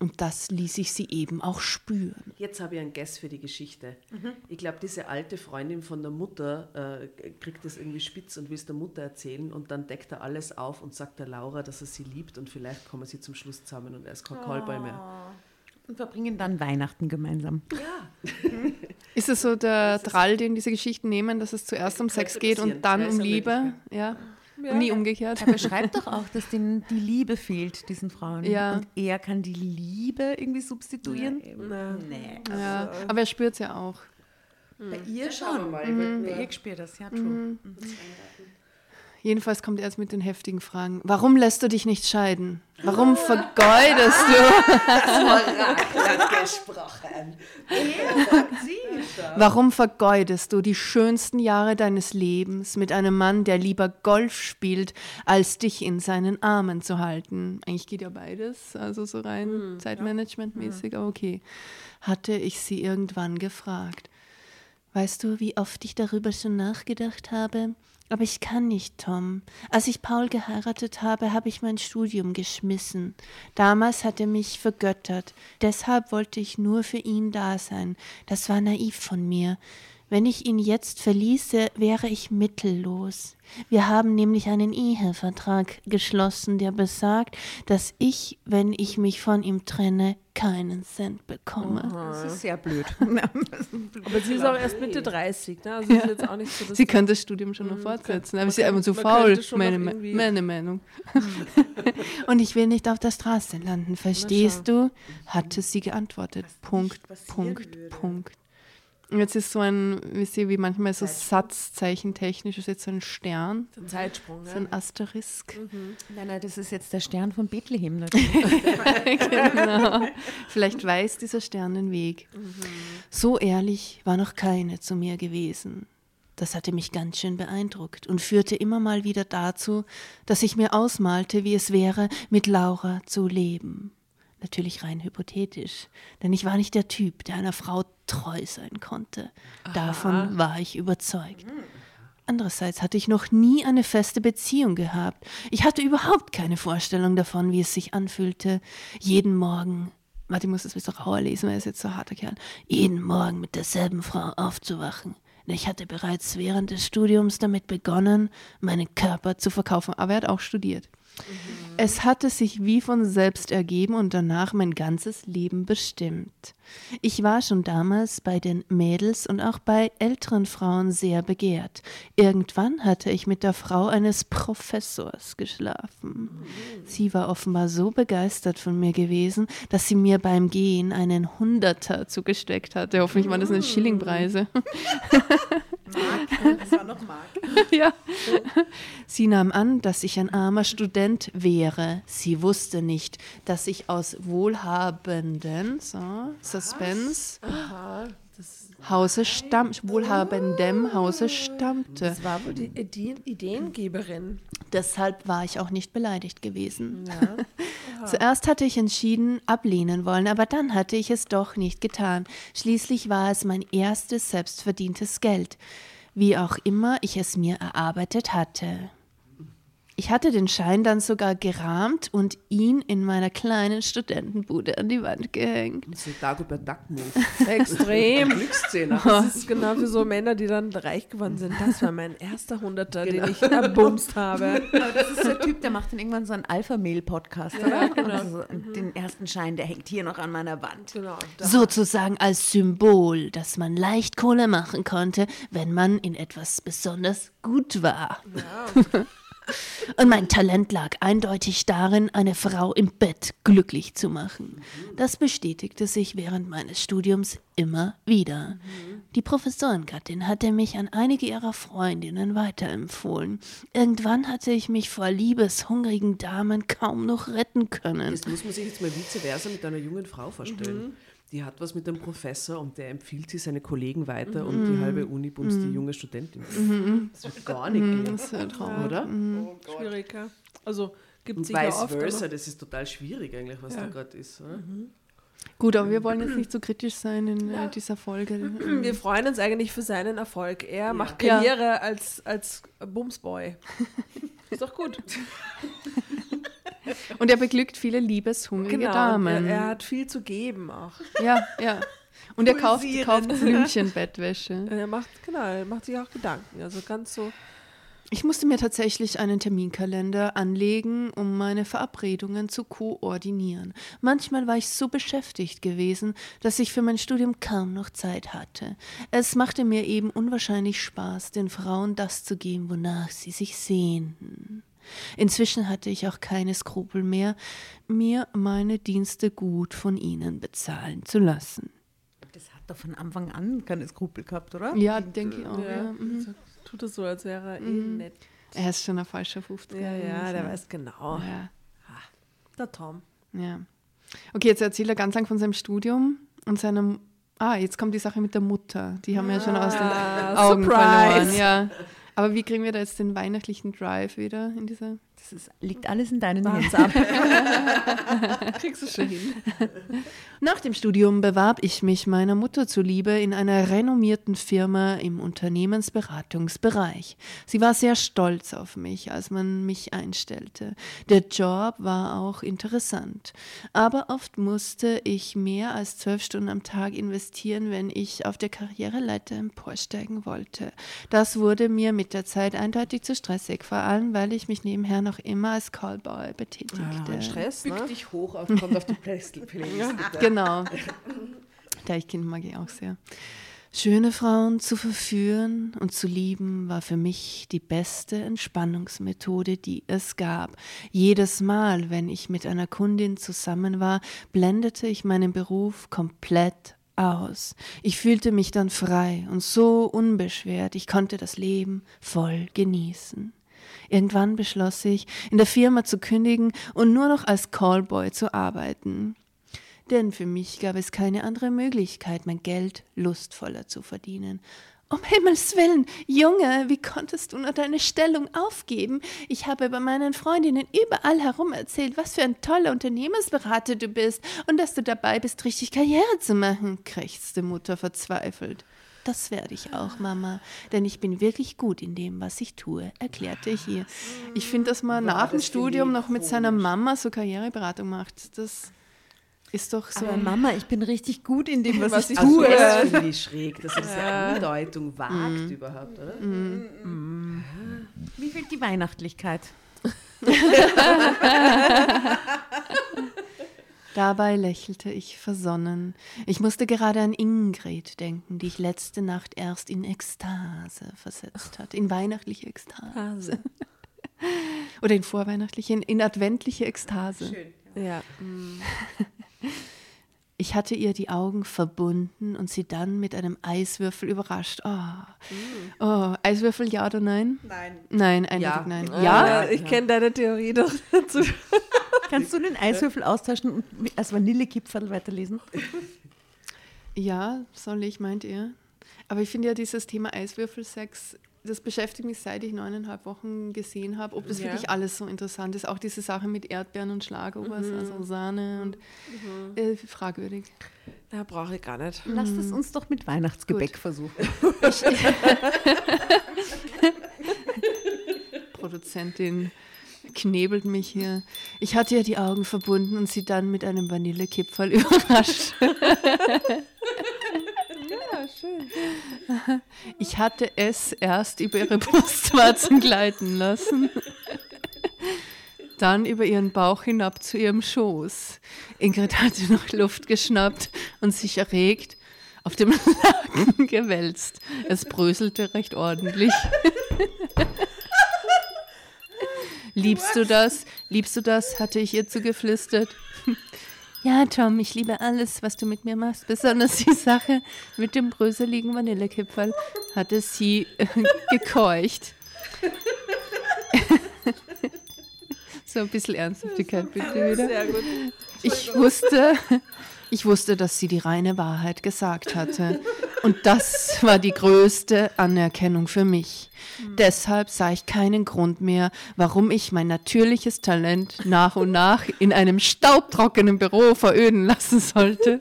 Und das ließ ich sie eben auch spüren. Jetzt habe ich einen Guess für die Geschichte. Mhm. Ich glaube, diese alte Freundin von der Mutter kriegt das irgendwie spitz und will es der Mutter erzählen. Und dann deckt er alles auf und sagt der Laura, dass er sie liebt. Und vielleicht kommen sie zum Schluss zusammen und er ist kein Callboy mehr. Und verbringen dann Weihnachten gemeinsam. Ja. Mhm. Ist es so der Drall, den diese Geschichten nehmen, dass es zuerst um Sex geht und dann um Liebe? Ja. Ja. Und nie umgekehrt. Er beschreibt doch auch, dass denen die Liebe fehlt, diesen Frauen. Ja. Und er kann die Liebe irgendwie substituieren. Nee. Also ja. Aber er spürt es ja auch. Bei ihr ja, schon. Mal. Bei ihr spürt das, ja, true. Jedenfalls kommt er jetzt mit den heftigen Fragen. Warum lässt du dich nicht scheiden? Warum vergeudest du? Das Orakel hat gesprochen. Warum vergeudest du die schönsten Jahre deines Lebens mit einem Mann, der lieber Golf spielt, als dich in seinen Armen zu halten? Eigentlich geht ja beides, also so rein zeitmanagementmäßig, aber okay. Hatte ich sie irgendwann gefragt. Weißt du, wie oft ich darüber schon nachgedacht habe? Aber ich kann nicht, Tom. Als ich Paul geheiratet habe, habe ich mein Studium geschmissen. Damals hat er mich vergöttert. Deshalb wollte ich nur für ihn da sein. Das war naiv von mir. Wenn ich ihn jetzt verließe, wäre ich mittellos. Wir haben nämlich einen Ehevertrag geschlossen, der besagt, dass ich, wenn ich mich von ihm trenne, keinen Cent bekomme. Das ist sehr blöd. Aber sie ist auch erst Mitte 30. Ne? Also ja. Ist jetzt auch nicht so, dass sie könnte das Studium schon noch fortsetzen, aber sie ist einfach so faul, meine Meinung. Und ich will nicht auf der Straße landen, verstehst du? Hatte sie geantwortet. Punkt. Jetzt ist so ein, wisst ihr, wie manchmal so satzzeichentechnisch, ist jetzt so ein Stern. So ein Zeitsprung, ne? So ein Asterisk. Mhm. Nein, das ist jetzt der Stern von Bethlehem natürlich. Genau. Vielleicht weiß dieser Stern den Weg. Mhm. So ehrlich war noch keine zu mir gewesen. Das hatte mich ganz schön beeindruckt und führte immer mal wieder dazu, dass ich mir ausmalte, wie es wäre, mit Laura zu leben. Natürlich rein hypothetisch, denn ich war nicht der Typ, der einer Frau treu sein konnte. Davon war ich überzeugt. Andererseits hatte ich noch nie eine feste Beziehung gehabt. Ich hatte überhaupt keine Vorstellung davon, wie es sich anfühlte. Jeden Morgen, warte, ich muss das ein bisschen rauer lesen, weil er ist jetzt so ein harter Kerl, jeden Morgen mit derselben Frau aufzuwachen. Ich hatte bereits während des Studiums damit begonnen, meinen Körper zu verkaufen. Aber er hat auch studiert. Mhm. Es hatte sich wie von selbst ergeben und danach mein ganzes Leben bestimmt. Ich war schon damals bei den Mädels und auch bei älteren Frauen sehr begehrt. Irgendwann hatte ich mit der Frau eines Professors geschlafen. Sie war offenbar so begeistert von mir gewesen, dass sie mir beim Gehen einen 100er zugesteckt hatte. Hoffentlich waren das nicht Schillingpreise. Mark, das war noch Mark. Ja. Sie nahm an, dass ich ein armer Student wäre. Sie wusste nicht, dass ich aus wohlhabenden, Suspense, wohlhabendem Hause stammte. Das war wohl die Ideengeberin. Deshalb war ich auch nicht beleidigt gewesen. Ja. Zuerst hatte ich entschieden, ablehnen wollen, aber dann hatte ich es doch nicht getan. Schließlich war es mein erstes selbstverdientes Geld. wie auch immer ich es mir erarbeitet hatte. Ich hatte den Schein dann sogar gerahmt und ihn in meiner kleinen Studentenbude an die Wand gehängt. Das ist Dagobert Duck-Move. Extrem. Das ist genau wie so Männer, die dann reich geworden sind. Das war mein erster Hunderter, den ich erbumst habe. Aber das ist der Typ, der macht dann irgendwann so einen Alpha-Mail-Podcast, oder? Ja, genau. Also den ersten Schein, der hängt hier noch an meiner Wand. Genau. Sozusagen als Symbol, dass man leicht Kohle machen konnte, wenn man in etwas besonders gut war. Ja. Und mein Talent lag eindeutig darin, eine Frau im Bett glücklich zu machen. Das bestätigte sich während meines Studiums immer wieder. Die Professorengattin hatte mich an einige ihrer Freundinnen weiterempfohlen. Irgendwann hatte ich mich vor liebeshungrigen Damen kaum noch retten können. Das muss man sich jetzt mal vice versa mit einer jungen Frau vorstellen. Mhm. Die hat was mit dem Professor und der empfiehlt sie seine Kollegen weiter und die halbe Uni bumst die junge Studentin. Das wird gar nicht gehen. Das ist ein Traum, oder? Oh Gott. Schwierig, ja. Also gibt es sicher oft. Vice versa, das ist total schwierig eigentlich, was da gerade ist. Oder? Gut, aber wir wollen jetzt nicht so kritisch sein in dieser Folge. Wir freuen uns eigentlich für seinen Erfolg. Er macht Karriere als Bumsboy. Ist doch gut. Und er beglückt viele liebeshungrige Damen. Er hat viel zu geben auch. Ja, ja. Und er kauft Blümchenbettwäsche. Er macht sich auch Gedanken. Also ganz so. Ich musste mir tatsächlich einen Terminkalender anlegen, um meine Verabredungen zu koordinieren. Manchmal war ich so beschäftigt gewesen, dass ich für mein Studium kaum noch Zeit hatte. Es machte mir eben unwahrscheinlich Spaß, den Frauen das zu geben, wonach sie sich sehnten. Inzwischen hatte ich auch keine Skrupel mehr, mir meine Dienste gut von ihnen bezahlen zu lassen. Das hat doch von Anfang an keine Skrupel gehabt, oder? Ja, denke ich auch. Ja. Mhm. Tut das so, als wäre er nett. Er ist schon ein falscher 50er. Ja, der weiß genau. Ja. Der Tom. Ja. Okay, jetzt erzählt er ganz lang von seinem Studium und seinem... Ah, jetzt kommt die Sache mit der Mutter. Die haben wir ja schon aus den Augen verloren. Ja. Aber wie kriegen wir da jetzt den weihnachtlichen Drive wieder in dieser? Das liegt alles in deinen Händen ab. Kriegst du schon hin. Nach dem Studium bewarb ich mich meiner Mutter zuliebe in einer renommierten Firma im Unternehmensberatungsbereich. Sie war sehr stolz auf mich, als man mich einstellte. Der Job war auch interessant. Aber oft musste ich mehr als 12 Stunden am Tag investieren, wenn ich auf der Karriereleiter emporsteigen wollte. Das wurde mir mit der Zeit eindeutig zu stressig, vor allem, weil ich mich nebenher noch immer als Callboy betätigte. Ah, Stress, ne? Bück dich hoch, kommt auf die Playlist. Genau. Deichkind mag ich auch sehr. Schöne Frauen zu verführen und zu lieben war für mich die beste Entspannungsmethode, die es gab. Jedes Mal, wenn ich mit einer Kundin zusammen war, blendete ich meinen Beruf komplett aus. Ich fühlte mich dann frei und so unbeschwert, ich konnte das Leben voll genießen. Irgendwann beschloss ich, in der Firma zu kündigen und nur noch als Callboy zu arbeiten. Denn für mich gab es keine andere Möglichkeit, mein Geld lustvoller zu verdienen. Um Himmels Willen, Junge, wie konntest du nur deine Stellung aufgeben? Ich habe bei meinen Freundinnen überall herum erzählt, was für ein toller Unternehmensberater du bist und dass du dabei bist, richtig Karriere zu machen, krächzte Mutter verzweifelt. Das werde ich auch, Mama, denn ich bin wirklich gut in dem, was ich tue, erklärte ich ihr. Ich finde, dass man nach dem Studium noch mit seiner Mama so Karriereberatung macht, das... Ist doch so. Aber Mama, ich bin richtig gut in dem, was ich tue. Das finde ich schräg, dass er diese Andeutung wagt überhaupt, oder? Wie fehlt die Weihnachtlichkeit? Dabei lächelte ich versonnen. Ich musste gerade an Ingrid denken, die ich letzte Nacht erst in Ekstase versetzt hat. In weihnachtliche Ekstase. Oder in vorweihnachtliche, in adventliche Ekstase. Schön. Ja. Ich hatte ihr die Augen verbunden und sie dann mit einem Eiswürfel überrascht. Oh, Eiswürfel, ja oder nein? Nein, eindeutig nein. Ja, ich kenne deine Theorie doch dazu. Kannst du den Eiswürfel austauschen und als Vanillekipferl weiterlesen? Ja, soll ich, meint ihr. Aber ich finde ja dieses Thema Eiswürfelsex das beschäftigt mich, seit ich 9,5 Wochen gesehen habe, ob das wirklich alles so interessant ist. Auch diese Sache mit Erdbeeren und Schlagobers, also Sahne und fragwürdig. Na, brauche ich gar nicht. Lasst es uns doch mit Weihnachtsgebäck versuchen. Produzentin knebelt mich hier. Ich hatte ja die Augen verbunden und sie dann mit einem Vanillekipferl überrascht. Ja, schön. Ich hatte es erst über ihre Brustwarzen gleiten lassen, dann über ihren Bauch hinab zu ihrem Schoß. Ingrid hatte noch Luft geschnappt und sich erregt auf dem Laken gewälzt. Es bröselte recht ordentlich. Liebst du das? Liebst du das? Hatte ich ihr zugeflüstert. Ja, Tom, ich liebe alles, was du mit mir machst, besonders die Sache mit dem bröseligen Vanillekipferl, hatte sie gekeucht. So ein bisschen Ernsthaftigkeit bitte wieder. Sehr gut. Ich wusste, dass sie die reine Wahrheit gesagt hatte. Und das war die größte Anerkennung für mich. Deshalb sah ich keinen Grund mehr, warum ich mein natürliches Talent nach und nach in einem staubtrockenen Büro veröden lassen sollte.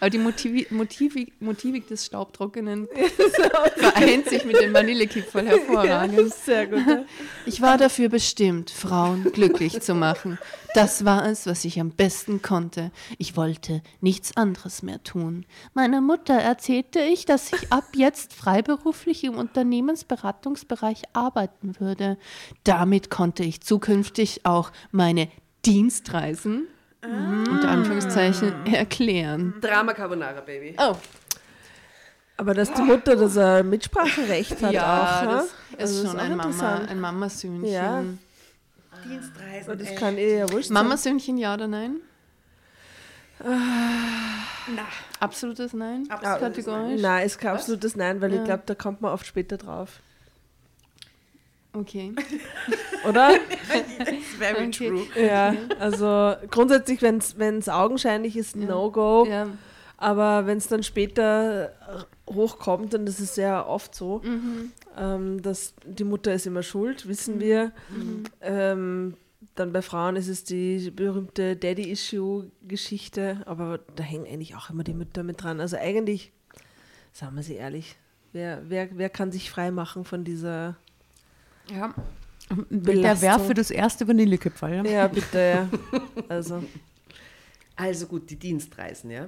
Aber die Motivik des Staubtrockenen vereint sich mit dem Vanillekipferl hervorragend. Ja, sehr gut, ja. Ich war dafür bestimmt, Frauen glücklich zu machen. Das war es, was ich am besten konnte. Ich wollte nichts anderes mehr tun. Meiner Mutter erzählte ich, dass ich ab jetzt freiberuflich im Unternehmensberatungsbereich arbeiten würde. Damit konnte ich zukünftig auch meine Dienstreisen unter Anführungszeichen erklären. Drama Carbonara, Baby. Oh. Aber dass die Mutter das Mitspracherecht hat, ja, auch. Ja, das ist schon das ein Mamasöhnchen. Ja. Dienstreisen. Das kann eh ja wurscht sein. Mamasöhnchen, ja oder nein? Na. Absolutes Nein? Absolutes Kategorisch? Nein, es ist kein absolutes Nein, weil ich glaube, da kommt man oft später drauf. Okay. Oder? It's very true. Ja, also grundsätzlich, wenn es augenscheinlich ist, No-Go. Ja. Aber wenn es dann später hochkommt, und das ist sehr oft so, dass die Mutter ist immer schuld, wissen wir. Dann bei Frauen ist es die berühmte Daddy-Issue-Geschichte, aber da hängen eigentlich auch immer die Mütter mit dran. Also eigentlich, sagen wir sie ehrlich, wer kann sich frei machen von dieser Belastung? Der werfe das erste Vanillekipferl. Ja, bitte, ja. Also gut, die Dienstreisen, ja.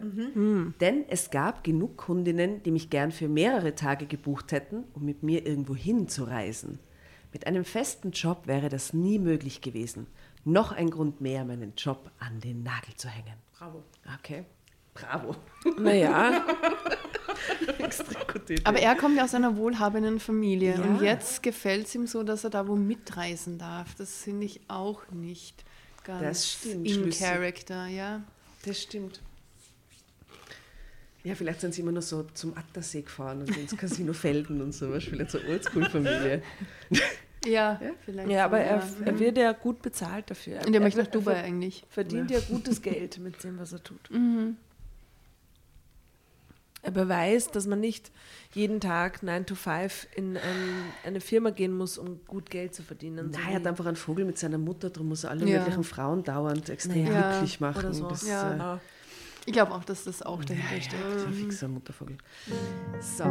Denn es gab genug Kundinnen, die mich gern für mehrere Tage gebucht hätten, um mit mir irgendwo hinzureisen. Mit einem festen Job wäre das nie möglich gewesen. Noch ein Grund mehr, meinen Job an den Nagel zu hängen. Bravo. Okay, bravo. Naja. Extrem gute Idee. Aber er kommt ja aus einer wohlhabenden Familie. Ja. Und jetzt gefällt es ihm so, dass er da wo mitreisen darf. Das finde ich auch nicht ganz in Character, ja. Das stimmt. Ja, vielleicht sind sie immer nur so zum Attersee gefahren und ins Casino Felden und sowas. Vielleicht so Oldschool-Familie. Ja, vielleicht. Ja, aber er wird ja gut bezahlt dafür. Und er möchte nach Dubai eigentlich. Verdient ja gutes Geld mit dem, was er tut. Mhm. Er beweist, dass man nicht jeden Tag 9 to 5 in eine Firma gehen muss, um gut Geld zu verdienen. Nein, er hat einfach einen Vogel mit seiner Mutter, darum muss er alle möglichen Frauen dauernd extrem glücklich machen. So. Das, ich glaube auch, dass das auch dahinter steckt. Ja, ein fixer Muttervogel. So.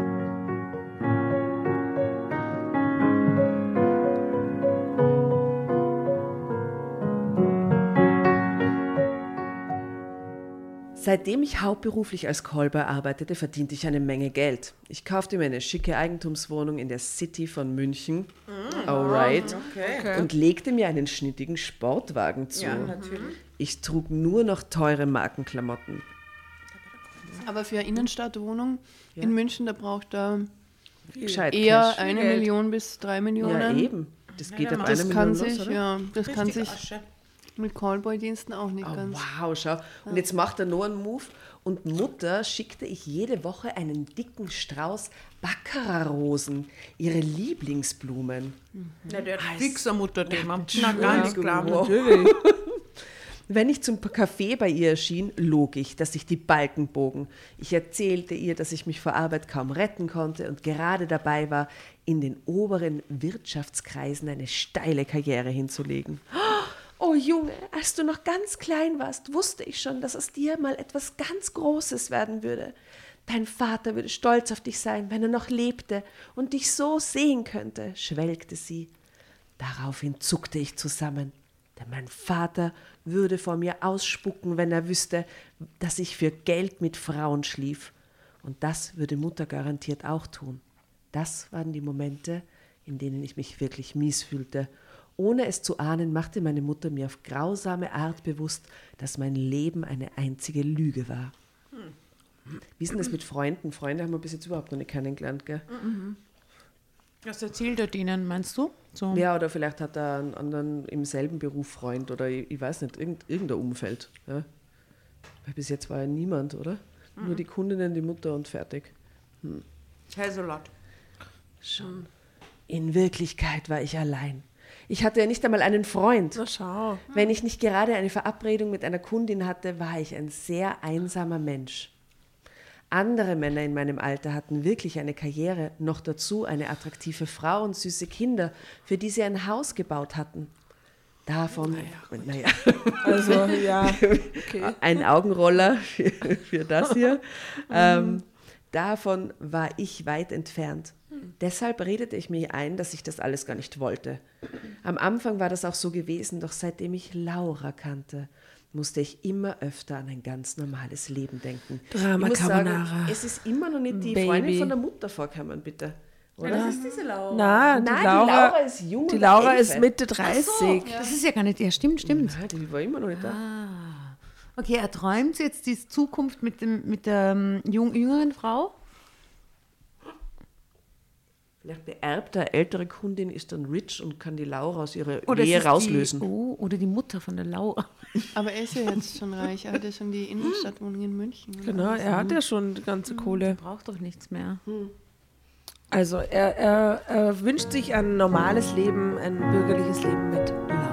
Seitdem ich hauptberuflich als Callboy arbeitete, verdiente ich eine Menge Geld. Ich kaufte mir eine schicke Eigentumswohnung in der City von München, alright, okay. Und legte mir einen schnittigen Sportwagen zu. Ja, natürlich. Ich trug nur noch teure Markenklamotten. Aber für eine Innenstadtwohnung in München, da braucht er eher 1 Million bis 3 Millionen. Ja, eben. Das geht ab 1 Million los, oder? Ja, das kann sich... Mit Callboy-Diensten auch nicht ganz. Wow, schau. Und jetzt macht er noch einen Move. Und Mutter schickte ich jede Woche einen dicken Strauß Baccarat-Rosen, ihre Lieblingsblumen. Na, der hat fixer Mutter-Thema. Na, ganz klar, natürlich. Wenn ich zum Café bei ihr erschien, log ich, dass sich die Balken bogen. Ich erzählte ihr, dass ich mich vor Arbeit kaum retten konnte und gerade dabei war, in den oberen Wirtschaftskreisen eine steile Karriere hinzulegen. Oh Junge, als du noch ganz klein warst, wusste ich schon, dass aus dir mal etwas ganz Großes werden würde. Dein Vater würde stolz auf dich sein, wenn er noch lebte und dich so sehen könnte, schwelgte sie. Daraufhin zuckte ich zusammen, denn mein Vater würde vor mir ausspucken, wenn er wüsste, dass ich für Geld mit Frauen schlief. Und das würde Mutter garantiert auch tun. Das waren die Momente, in denen ich mich wirklich mies fühlte. Ohne es zu ahnen, machte meine Mutter mir auf grausame Art bewusst, dass mein Leben eine einzige Lüge war. Wie ist denn das mit Freunden? Freunde haben wir bis jetzt überhaupt noch nicht kennengelernt, gell? Mhm. Das erzählt er denen, meinst du? So. Ja, oder vielleicht hat er einen anderen im selben Beruf Freund oder ich weiß nicht, irgendein Umfeld. Ja? Weil bis jetzt war ja niemand, oder? Mhm. Nur die Kundinnen, die Mutter und fertig. Häselat. Schon. In Wirklichkeit war ich allein. Ich hatte ja nicht einmal einen Freund. Na schau. Wenn ich nicht gerade eine Verabredung mit einer Kundin hatte, war ich ein sehr einsamer Mensch. Andere Männer in meinem Alter hatten wirklich eine Karriere, noch dazu eine attraktive Frau und süße Kinder, für die sie ein Haus gebaut hatten. Davon, okay. Ein Augenroller für das hier. Davon war ich weit entfernt. Deshalb redete ich mir ein, dass ich das alles gar nicht wollte. Am Anfang war das auch so gewesen, doch seitdem ich Laura kannte, musste ich immer öfter an ein ganz normales Leben denken. Dramacarbonara. Ich muss sagen, es ist immer noch nicht die Baby. Freundin von der Mutter vorkommen, bitte. Oder? Ja, das ist diese Laura. Nein, die Laura ist jung. Die Laura ist Mitte 30. So, ja. Das ist ja gar nicht, ja stimmt. Ja, die war immer noch nicht da. Okay, er träumt jetzt die Zukunft mit der jüngeren Frau? Vielleicht beerbt eine ältere Kundin, ist dann rich und kann die Laura aus ihrer Ehe rauslösen. Oder die Mutter von der Laura. Aber er ist ja jetzt schon reich. Er hat ja schon die Innenstadtwohnung in München. Genau, er hat ja schon die ganze Kohle. Braucht doch nichts mehr. Also er wünscht sich ein normales Leben, ein bürgerliches Leben mit Laura.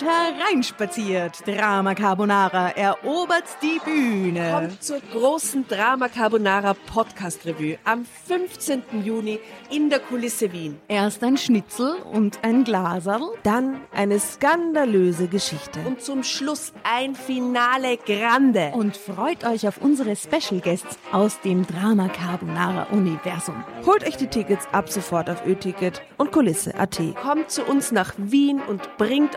Hereinspaziert. Drama Carbonara erobert die Bühne. Kommt zur großen Drama Carbonara Podcast Revue am 15. Juni in der Kulisse Wien. Erst ein Schnitzel und ein Glaserl, dann eine skandalöse Geschichte. Und zum Schluss ein Finale Grande. Und freut euch auf unsere Special Guests aus dem Drama Carbonara Universum. Holt euch die Tickets ab sofort auf Ö-Ticket und Kulisse.at. Kommt zu uns nach Wien und bringt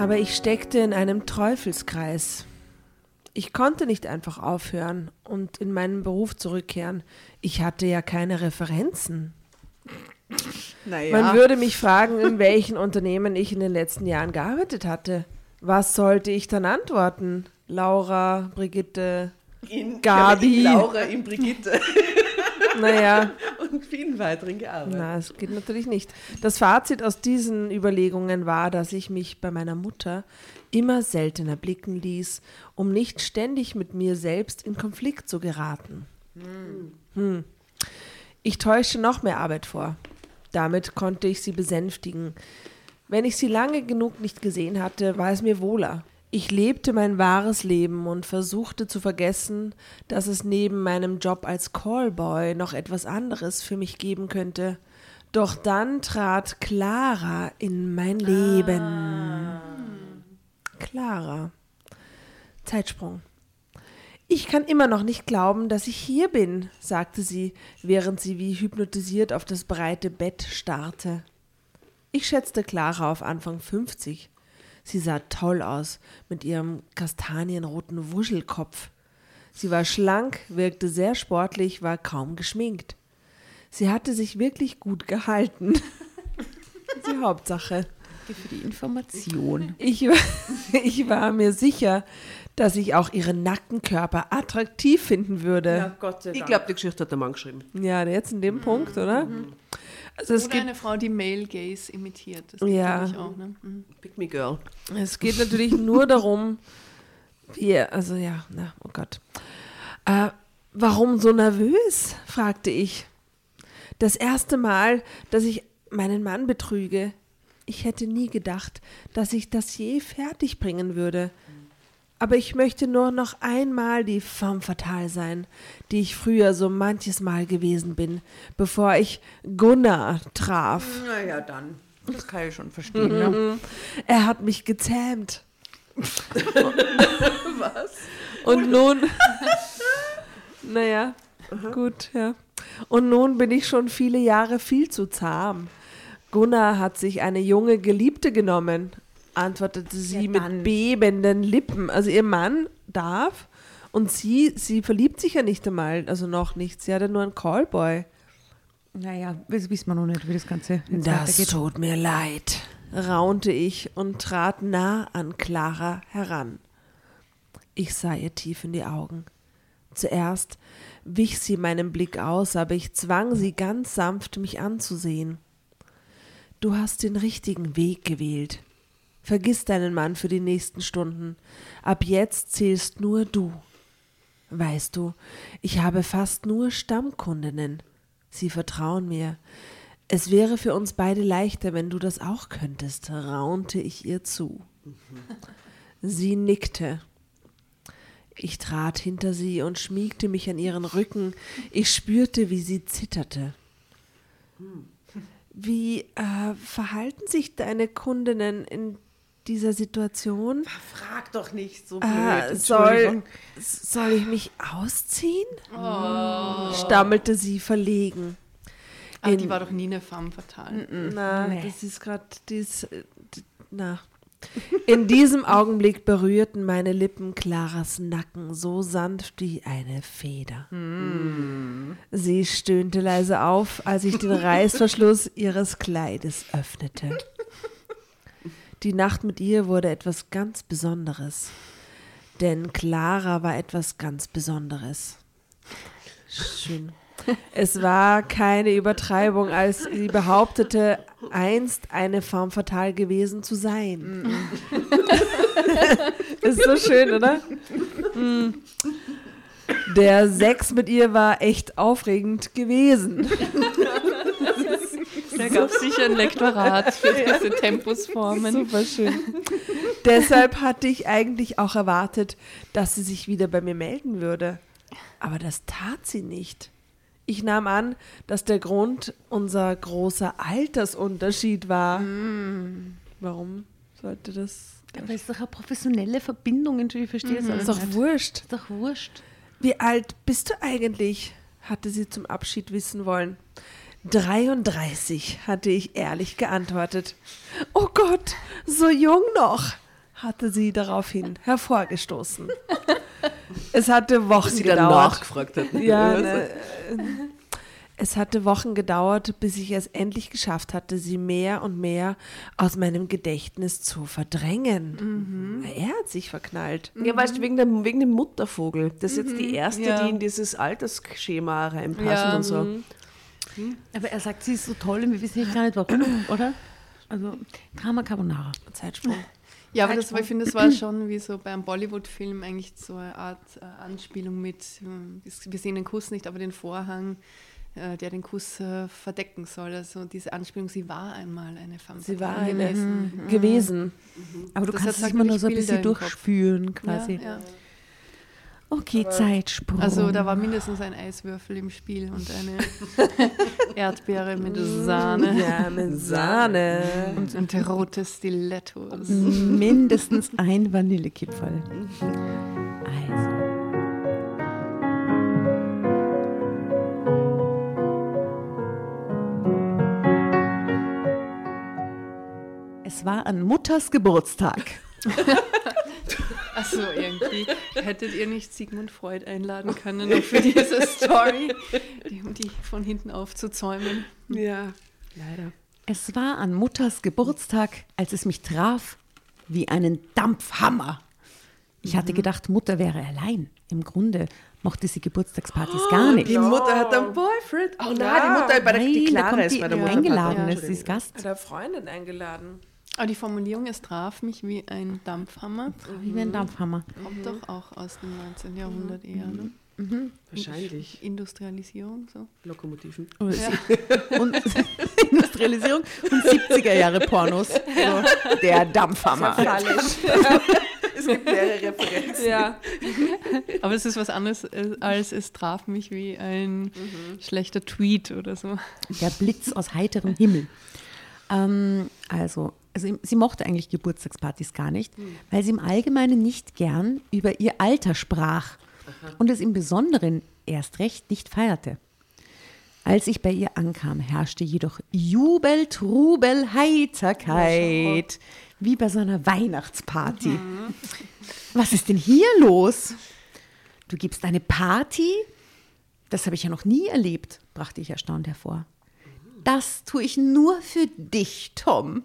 Aber ich steckte in einem Teufelskreis. Ich konnte nicht einfach aufhören und in meinen Beruf zurückkehren. Ich hatte ja keine Referenzen. Naja. Man würde mich fragen, in welchen Unternehmen ich in den letzten Jahren gearbeitet hatte. Was sollte ich dann antworten? Laura, Brigitte, Gabi. Laura in Brigitte. Naja. Und vielen weiteren gearbeitet. Na, das geht natürlich nicht. Das Fazit aus diesen Überlegungen war, dass ich mich bei meiner Mutter immer seltener blicken ließ, um nicht ständig mit mir selbst in Konflikt zu geraten. Ich täuschte noch mehr Arbeit vor. Damit konnte ich sie besänftigen. Wenn ich sie lange genug nicht gesehen hatte, war es mir wohler. Ich lebte mein wahres Leben und versuchte zu vergessen, dass es neben meinem Job als Callboy noch etwas anderes für mich geben könnte. Doch dann trat Clara in mein Leben. Clara. Zeitsprung. Ich kann immer noch nicht glauben, dass ich hier bin, sagte sie, während sie wie hypnotisiert auf das breite Bett starrte. Ich schätzte Clara auf Anfang 50. Sie sah toll aus mit ihrem kastanienroten Wuschelkopf. Sie war schlank, wirkte sehr sportlich, war kaum geschminkt. Sie hatte sich wirklich gut gehalten. Das ist die Hauptsache. Danke für die Information. Ich war mir sicher, dass ich auch ihren nackten Körper attraktiv finden würde. Ja, Gott sei Dank. Ich glaube, die Geschichte hat der Mann geschrieben. Ja, jetzt in dem Punkt, oder? Mhm. Also es gibt eine Frau, die Male Gaze imitiert. Das ja. Gibt auch, ne? Mhm. Pick me girl. Es geht natürlich nur darum, warum so nervös, fragte ich. Das erste Mal, dass ich meinen Mann betrüge. Ich hätte nie gedacht, dass ich das je fertigbringen würde. Aber ich möchte nur noch einmal die femme fatale sein, die ich früher so manches Mal gewesen bin, bevor ich Gunnar traf. Na ja, dann. Das kann ich schon verstehen. Mhm. Ja. Er hat mich gezähmt. Was? Und nun... naja, aha. Gut, ja. Und nun bin ich schon viele Jahre viel zu zahm. Gunnar hat sich eine junge Geliebte genommen, antwortete sie mit bebenden Lippen. Also ihr Mann darf und sie verliebt sich ja nicht einmal, also noch nicht. Sie hat ja nur einen Callboy. Naja, das wissen wir noch nicht, wie das Ganze jetzt weitergeht. Das tut mir leid, raunte ich und trat nah an Clara heran. Ich sah ihr tief in die Augen. Zuerst wich sie meinem Blick aus, aber ich zwang sie ganz sanft, mich anzusehen. Du hast den richtigen Weg gewählt. Vergiss deinen Mann für die nächsten Stunden. Ab jetzt zählst nur du. Weißt du, ich habe fast nur Stammkundinnen. Sie vertrauen mir. Es wäre für uns beide leichter, wenn du das auch könntest, raunte ich ihr zu. Sie nickte. Ich trat hinter sie und schmiegte mich an ihren Rücken. Ich spürte, wie sie zitterte. Wie verhalten sich deine Kundinnen in dieser Situation? Frag doch nicht so blöd. Soll ich mich ausziehen? Oh. Stammelte sie verlegen. Aber die war doch nie eine femme fatale. Nein, das ist gerade... In diesem Augenblick berührten meine Lippen Claras Nacken so sanft wie eine Feder. Mm. Sie stöhnte leise auf, als ich den Reißverschluss ihres Kleides öffnete. Die Nacht mit ihr wurde etwas ganz Besonderes, denn Clara war etwas ganz Besonderes. Schön. Es war keine Übertreibung, als sie behauptete, einst eine femme fatale gewesen zu sein. Ist so schön, oder? Der Sex mit ihr war echt aufregend gewesen. Da gab es sicher ein Lektorat für diese Tempusformen. Super schön. Deshalb hatte ich eigentlich auch erwartet, dass sie sich wieder bei mir melden würde. Aber das tat sie nicht. Ich nahm an, dass der Grund unser großer Altersunterschied war. Mm. Warum sollte das... Aber es ist doch eine professionelle Verbindung, ich verstehe es alles. Ist doch wurscht. Wie alt bist du eigentlich? Hatte sie zum Abschied wissen wollen. 33, hatte ich ehrlich geantwortet. Oh Gott, so jung noch, hatte sie daraufhin hervorgestoßen. Es hatte Wochen gedauert. Es hatte Wochen gedauert, bis ich es endlich geschafft hatte, sie mehr und mehr aus meinem Gedächtnis zu verdrängen. Mhm. Er hat sich verknallt. Ja, weißt du, wegen dem Muttervogel. Das ist jetzt die erste, die in dieses Altersschema reinpassen und so. Mhm. Aber er sagt, sie ist so toll und wir wissen gar nicht warum, oder? Also, Drama Carbonara, Zeitsprung. Ja, aber das war, ich finde, das war schon wie so bei einem Bollywood-Film eigentlich so eine Art Anspielung mit, wir sehen den Kuss nicht, aber den Vorhang, der den Kuss verdecken soll. Also diese Anspielung, sie war einmal eine Femme. Sie war eine gewesen. Mhm. Aber du das kannst es immer nur so ein bisschen durchspüren quasi. Ja. Okay, aber Zeitsprung. Also da war mindestens ein Eiswürfel im Spiel und eine Erdbeere mit Sahne. Ja, mit Sahne. Und rote Stilettos. Mindestens ein Vanillekipferl. Also. Es war an Mutters Geburtstag. Achso, irgendwie hättet ihr nicht Sigmund Freud einladen können, nur für diese Story, um die von hinten aufzuzäumen. Ja, leider. Es war an Mutters Geburtstag, als es mich traf, wie einen Dampfhammer. Ich hatte gedacht, Mutter wäre allein. Im Grunde mochte sie Geburtstagspartys gar nicht. Die Mutter hat einen Boyfriend. Oh nein, ja. Die Mutter, die Clara ist bei der Mutter eingeladen, sie ist Gast. Hat eine Freundin eingeladen. Aber die Formulierung, es traf mich wie ein Dampfhammer. Wie ein Dampfhammer. Kommt doch auch aus dem 19. Jahrhundert eher, ne? Mhm. Wahrscheinlich. Industrialisierung, so. Lokomotiven. Ja. Und Industrialisierung und 70er-Jahre-Pornos. Ja. So, der Dampfhammer. Es gibt mehrere Referenzen. Ja. Aber es ist was anderes, als es traf mich wie ein schlechter Tweet oder so. Der Blitz aus heiterem Himmel. Also sie mochte eigentlich Geburtstagspartys gar nicht, weil sie im Allgemeinen nicht gern über ihr Alter sprach und es im Besonderen erst recht nicht feierte. Als ich bei ihr ankam, herrschte jedoch Jubel, Trubel, Heiterkeit, wie bei so einer Weihnachtsparty. Mhm. Was ist denn hier los? Du gibst eine Party? Das habe ich ja noch nie erlebt, brachte ich erstaunt hervor. Das tue ich nur für dich, Tom.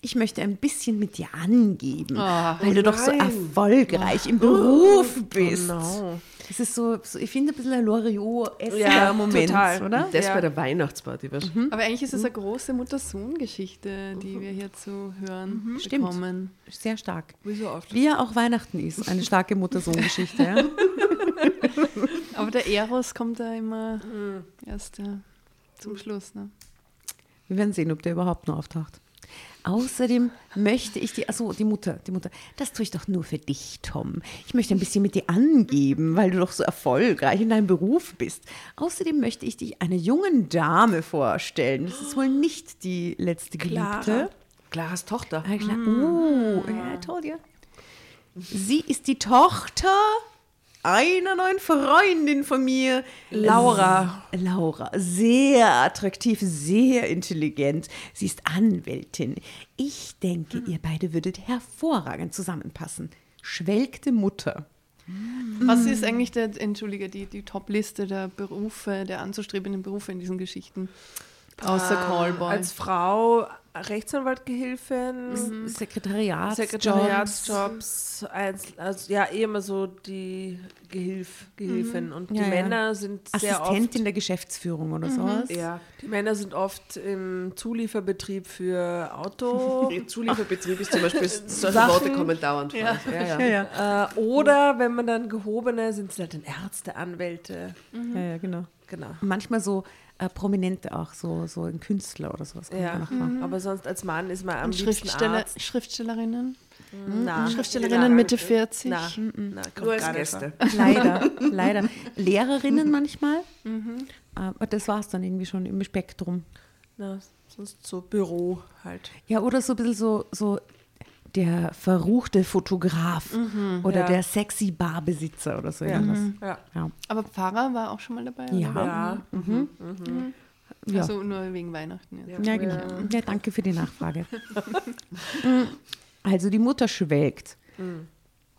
Ich möchte ein bisschen mit dir angeben, weil du doch so erfolgreich im Beruf bist. Genau. Das ist so, ich finde, ein bisschen ein Loriot-Moment, oder? Das bei der Weihnachtsparty wahrscheinlich. Mhm. Aber eigentlich ist es eine große Mutter-Sohn-Geschichte, die wir hier zu hören bekommen. Stimmt, sehr stark. Wie ja auch Weihnachten ist, eine starke Mutter-Sohn-Geschichte. Ja. Aber der Eros kommt da immer erst zum Schluss, ne? Wir werden sehen, ob der überhaupt noch auftaucht. Außerdem möchte ich die Mutter, das tue ich doch nur für dich, Tom. Ich möchte ein bisschen mit dir angeben, weil du doch so erfolgreich in deinem Beruf bist. Außerdem möchte ich dich einer jungen Dame vorstellen. Das ist wohl nicht die letzte Geliebte. Klaras Tochter. I told you. Sie ist die Tochter einer neuen Freundin von mir, Laura. Laura, sehr attraktiv, sehr intelligent. Sie ist Anwältin. Ich denke, ihr beide würdet hervorragend zusammenpassen. Schwelgte Mutter. Was ist eigentlich die Top-Liste der Berufe, der anzustrebenden Berufe in diesen Geschichten? Außer Callboy. Als Frau, Rechtsanwaltgehilfen, Sekretariatsjobs, eh immer so die Gehilfen. Und die Männer sind sehr oft Assistentin der Geschäftsführung oder sowas. Ja, die Männer sind oft im Zulieferbetrieb für Auto. Zulieferbetrieb ist zum Beispiel, solche Worte kommen dauernd vor. Ja. Oder wenn man dann gehobene, sind es halt dann Ärzte, Anwälte. Mhm. Ja, genau. Manchmal so Prominente auch, so ein Künstler oder sowas. Ja. Aber sonst als Mann ist man am liebsten Arzt. Schriftstellerinnen? Nein. Schriftstellerinnen Mitte 40? Nein, nur als Gäste. Leider. Lehrerinnen manchmal. Aber das war es dann irgendwie schon im Spektrum. Na, sonst so Büro halt. Ja, oder so ein bisschen so der verruchte Fotograf oder der sexy Barbesitzer oder so irgendwas. Ja. Aber Pfarrer war auch schon mal dabei, oder? Ja. Also nur wegen Weihnachten jetzt. Ja, genau. Ja, danke für die Nachfrage. Also die Mutter schwelgt.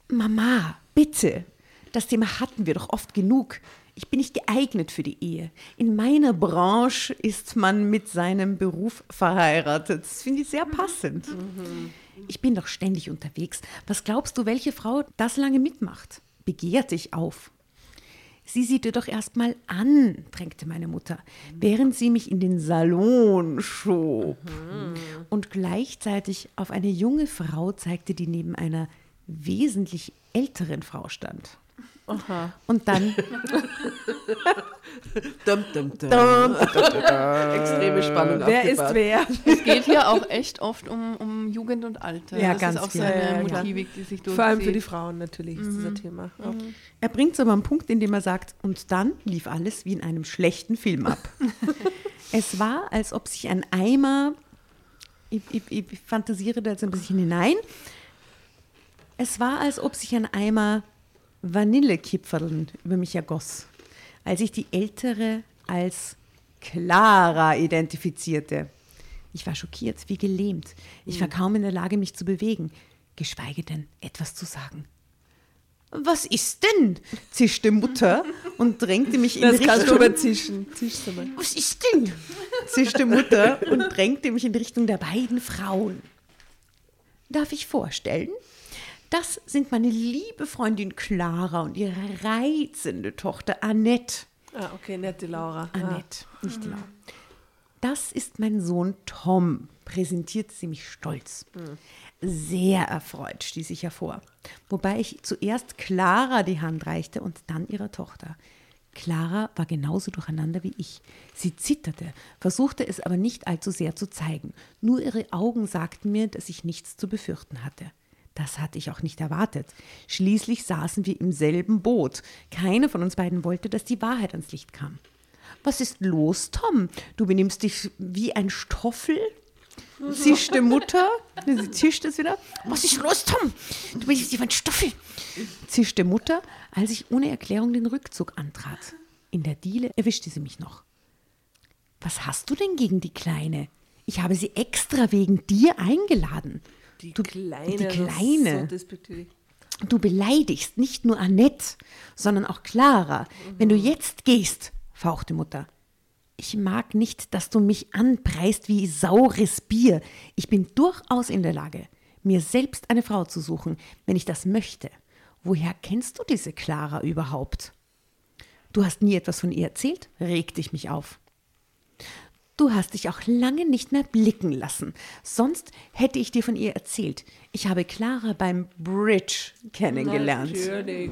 Mama, bitte. Das Thema hatten wir doch oft genug. Ich bin nicht geeignet für die Ehe. In meiner Branche ist man mit seinem Beruf verheiratet. Das finde ich sehr passend. Ich bin doch ständig unterwegs. Was glaubst du, welche Frau das lange mitmacht? Begehrt dich auf. Sie sieht dir doch erst mal an, drängte meine Mutter, während sie mich in den Salon schob und gleichzeitig auf eine junge Frau zeigte, die neben einer wesentlich älteren Frau stand. Und dann extreme Spannung. Wer ist wer? Es geht hier auch echt oft um Jugend und Alter. Ja, das ganz ist auch so eine Motivik, die sich durchzieht. Vor allem für die Frauen natürlich ist dieser Thema. Er bringt es aber einen Punkt, in dem er sagt, und dann lief alles wie in einem schlechten Film ab. Es war, als ob sich ein Eimer, ich fantasiere da jetzt ein bisschen hinein, es war, als ob sich ein Eimer Vanillekipferln über mich ergoss, als ich die Ältere als Clara identifizierte. Ich war schockiert, wie gelähmt. Ich war kaum in der Lage, mich zu bewegen, geschweige denn etwas zu sagen. Was ist denn? Zischte Mutter und drängte mich in Richtung... Das kannst du aber zischen. Was ist denn? Zischte Mutter und drängte mich in Richtung der beiden Frauen. Darf ich vorstellen? Das sind meine liebe Freundin Clara und ihre reizende Tochter Annette. Ah, okay, nette Laura. Annette, nicht Laura. Das ist mein Sohn Tom, präsentierte sie mich stolz. Sehr erfreut stieß ich hervor, wobei ich zuerst Clara die Hand reichte und dann ihrer Tochter. Clara war genauso durcheinander wie ich. Sie zitterte, versuchte es aber nicht allzu sehr zu zeigen. Nur ihre Augen sagten mir, dass ich nichts zu befürchten hatte. Das hatte ich auch nicht erwartet. Schließlich saßen wir im selben Boot. Keiner von uns beiden wollte, dass die Wahrheit ans Licht kam. Was ist los, Tom? Du benimmst dich wie ein Stoffel? Zischte Mutter. Sie zischt es wieder. Was ist los, Tom? Du benimmst dich wie ein Stoffel. Zischte Mutter, als ich ohne Erklärung den Rückzug antrat. In der Diele erwischte sie mich noch. Was hast du denn gegen die Kleine? Ich habe sie extra wegen dir eingeladen. Die Kleine. Das ist so despektierlich. Du beleidigst nicht nur Annette, sondern auch Clara. Wenn du jetzt gehst, fauchte Mutter. Ich mag nicht, dass du mich anpreist wie saures Bier. Ich bin durchaus in der Lage, mir selbst eine Frau zu suchen, wenn ich das möchte. Woher kennst du diese Clara überhaupt? Du hast nie etwas von ihr erzählt, regte ich mich auf. Du hast dich auch lange nicht mehr blicken lassen. Sonst hätte ich dir von ihr erzählt. Ich habe Clara beim Bridge kennengelernt. Natürlich.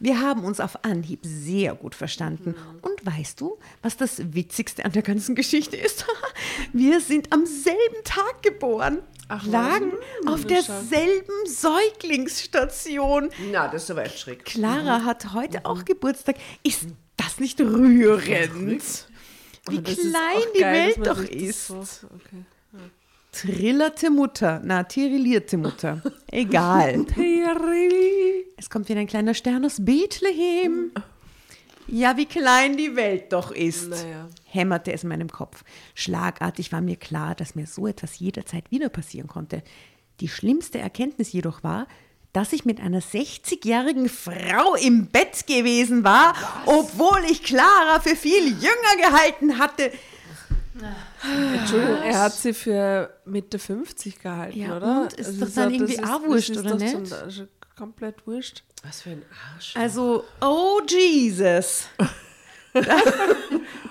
Wir haben uns auf Anhieb sehr gut verstanden. Und weißt du, was das Witzigste an der ganzen Geschichte ist? Wir sind am selben Tag geboren. Ach, lagen auf derselben Säuglingsstation. Na, das ist aber echt schräg. Clara hat heute auch Geburtstag. Ist das nicht rührend? Wie klein die Welt doch ist. Okay. Ja. Tirillierte Mutter. Egal. Es kommt wieder ein kleiner Stern aus Bethlehem. Ja, wie klein die Welt doch ist, hämmerte es in meinem Kopf. Schlagartig war mir klar, dass mir so etwas jederzeit wieder passieren konnte. Die schlimmste Erkenntnis jedoch war, dass ich mit einer 60-jährigen Frau im Bett gewesen war, obwohl ich Clara für viel jünger gehalten hatte. Entschuldigung, er hat sie für Mitte 50 gehalten, ja, oder? Und ist also doch dann irgendwie auch wurscht, oder nicht? Das ist doch nicht? Komplett wurscht. Was für ein Arsch. Also, oh Jesus.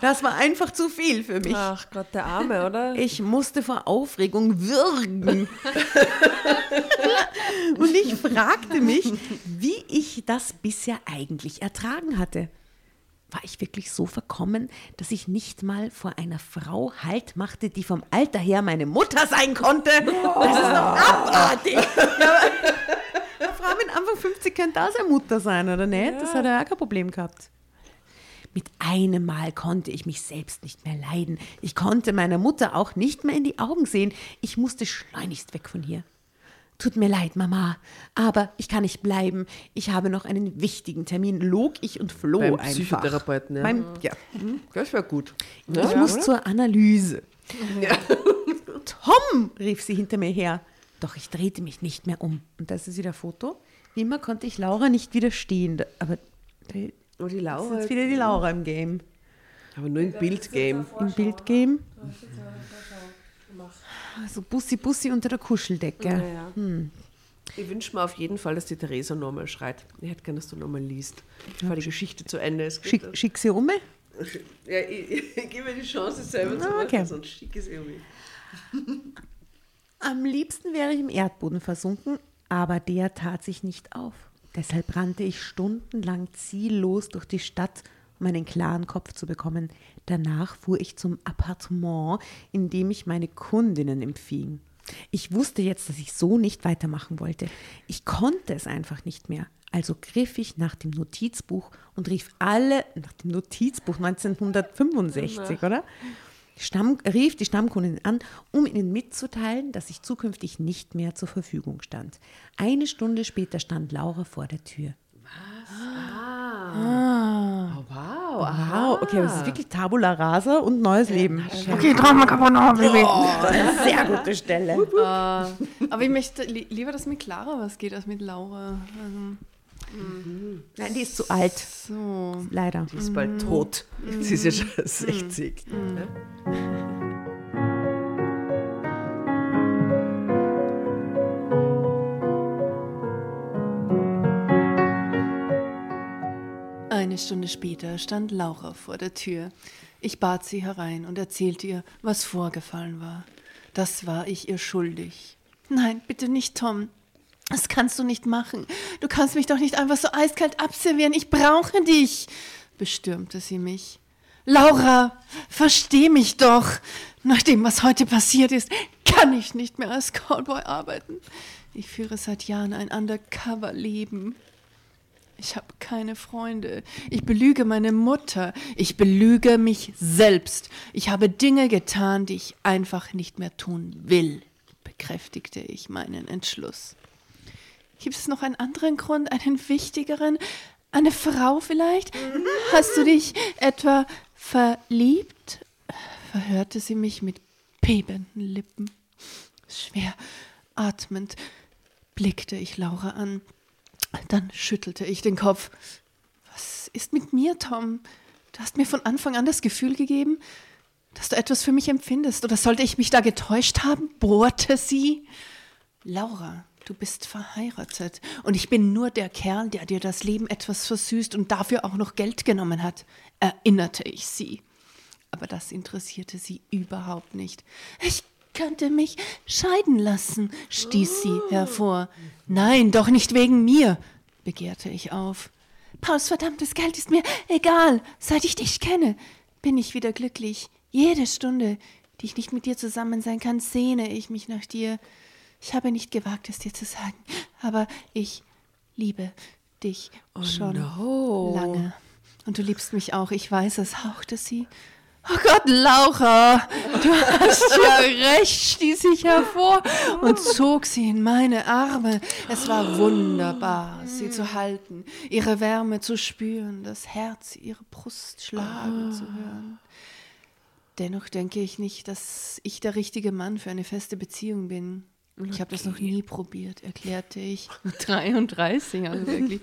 Das war einfach zu viel für mich. Ach Gott, der Arme, oder? Ich musste vor Aufregung würgen. Und ich fragte mich, wie ich das bisher eigentlich ertragen hatte. War ich wirklich so verkommen, dass ich nicht mal vor einer Frau Halt machte, die vom Alter her meine Mutter sein konnte? Das ist doch abartig. Eine Frau mit Anfang 50 könnte auch seine Mutter sein, oder nicht? Ja. Das hat er auch kein Problem gehabt. Mit einem Mal konnte ich mich selbst nicht mehr leiden. Ich konnte meiner Mutter auch nicht mehr in die Augen sehen. Ich musste schleunigst weg von hier. Tut mir leid, Mama, aber ich kann nicht bleiben. Ich habe noch einen wichtigen Termin. Log ich und floh einfach. Beim Psychotherapeuten, ja. Das war gut. Ich muss zur Analyse. Ja. Tom, rief sie hinter mir her. Doch ich drehte mich nicht mehr um. Und das ist wieder ein Foto. Wie immer konnte ich Laura nicht widerstehen. Aber... Oh, die Laura. Das ist wieder die Laura im Game. Aber nur im Bildgame. Im Bildgame? Also Bussi unter der Kuscheldecke. Ja. Ich wünsche mir auf jeden Fall, dass die Teresa nochmal schreit. Ich hätte gern, dass du nochmal liest, weil die Geschichte zu Ende ist. Schick sie um? Ja, ich gebe mir die Chance, selber zu machen, sonst schicke ich sie um. Am liebsten wäre ich im Erdboden versunken, aber der tat sich nicht auf. Deshalb rannte ich stundenlang ziellos durch die Stadt, um einen klaren Kopf zu bekommen. Danach fuhr ich zum Appartement, in dem ich meine Kundinnen empfing. Ich wusste jetzt, dass ich so nicht weitermachen wollte. Ich konnte es einfach nicht mehr. Also griff ich nach dem Notizbuch und rief alle, nach dem Notizbuch 1965, oder? Rief die Stammkundin an, um ihnen mitzuteilen, dass ich zukünftig nicht mehr zur Verfügung stand. Eine Stunde später stand Laura vor der Tür. Was? Ah. Oh, wow. Aha. Okay, das ist wirklich Tabula Rasa und neues Leben. Okay, Drama-Carbonara, Baby. Oh, das ist eine sehr gute Stelle. Aber ich möchte lieber, dass mit Clara was geht, als mit Laura. Nein, die ist zu alt. So. Leider. Die ist bald tot. Sie ist ja schon 60. Eine Stunde später stand Laura vor der Tür. Ich bat sie herein und erzählte ihr, was vorgefallen war. Das war ich ihr schuldig. Nein, bitte nicht, Tom. Das kannst du nicht machen. Du kannst mich doch nicht einfach so eiskalt abservieren. Ich brauche dich, bestürmte sie mich. Laura, versteh mich doch. Nach dem, was heute passiert ist, kann ich nicht mehr als Callboy arbeiten. Ich führe seit Jahren ein Undercover-Leben. Ich habe keine Freunde. Ich belüge meine Mutter. Ich belüge mich selbst. Ich habe Dinge getan, die ich einfach nicht mehr tun will, bekräftigte ich meinen Entschluss. Gibt es noch einen anderen Grund, einen wichtigeren? Eine Frau vielleicht? Hast du dich etwa verliebt? Verhörte sie mich mit bebenden Lippen. Schwer atmend blickte ich Laura an. Dann schüttelte ich den Kopf. Was ist mit mir, Tom? Du hast mir von Anfang an das Gefühl gegeben, dass du etwas für mich empfindest. Oder sollte ich mich da getäuscht haben? Bohrte sie. Laura, du bist verheiratet. Und ich bin nur der Kerl, der dir das Leben etwas versüßt und dafür auch noch Geld genommen hat, erinnerte ich sie. Aber das interessierte sie überhaupt nicht. Ich könnte mich scheiden lassen, stieß sie hervor. Nein, doch nicht wegen mir, begehrte ich auf. Pauls verdammtes Geld ist mir egal. Seit ich dich kenne, bin ich wieder glücklich. Jede Stunde, die ich nicht mit dir zusammen sein kann, sehne ich mich nach dir. Ich habe nicht gewagt, es dir zu sagen, aber ich liebe dich schon lange. Und du liebst mich auch, ich weiß es, hauchte sie. Oh Gott, Laura, du hast ja recht, stieß ich hervor und zog sie in meine Arme. Es war wunderbar, sie zu halten, ihre Wärme zu spüren, das Herz, ihre Brust schlagen zu hören. Dennoch denke ich nicht, dass ich der richtige Mann für eine feste Beziehung bin. Ich habe das noch nie probiert, erklärte ich. 33, also wirklich.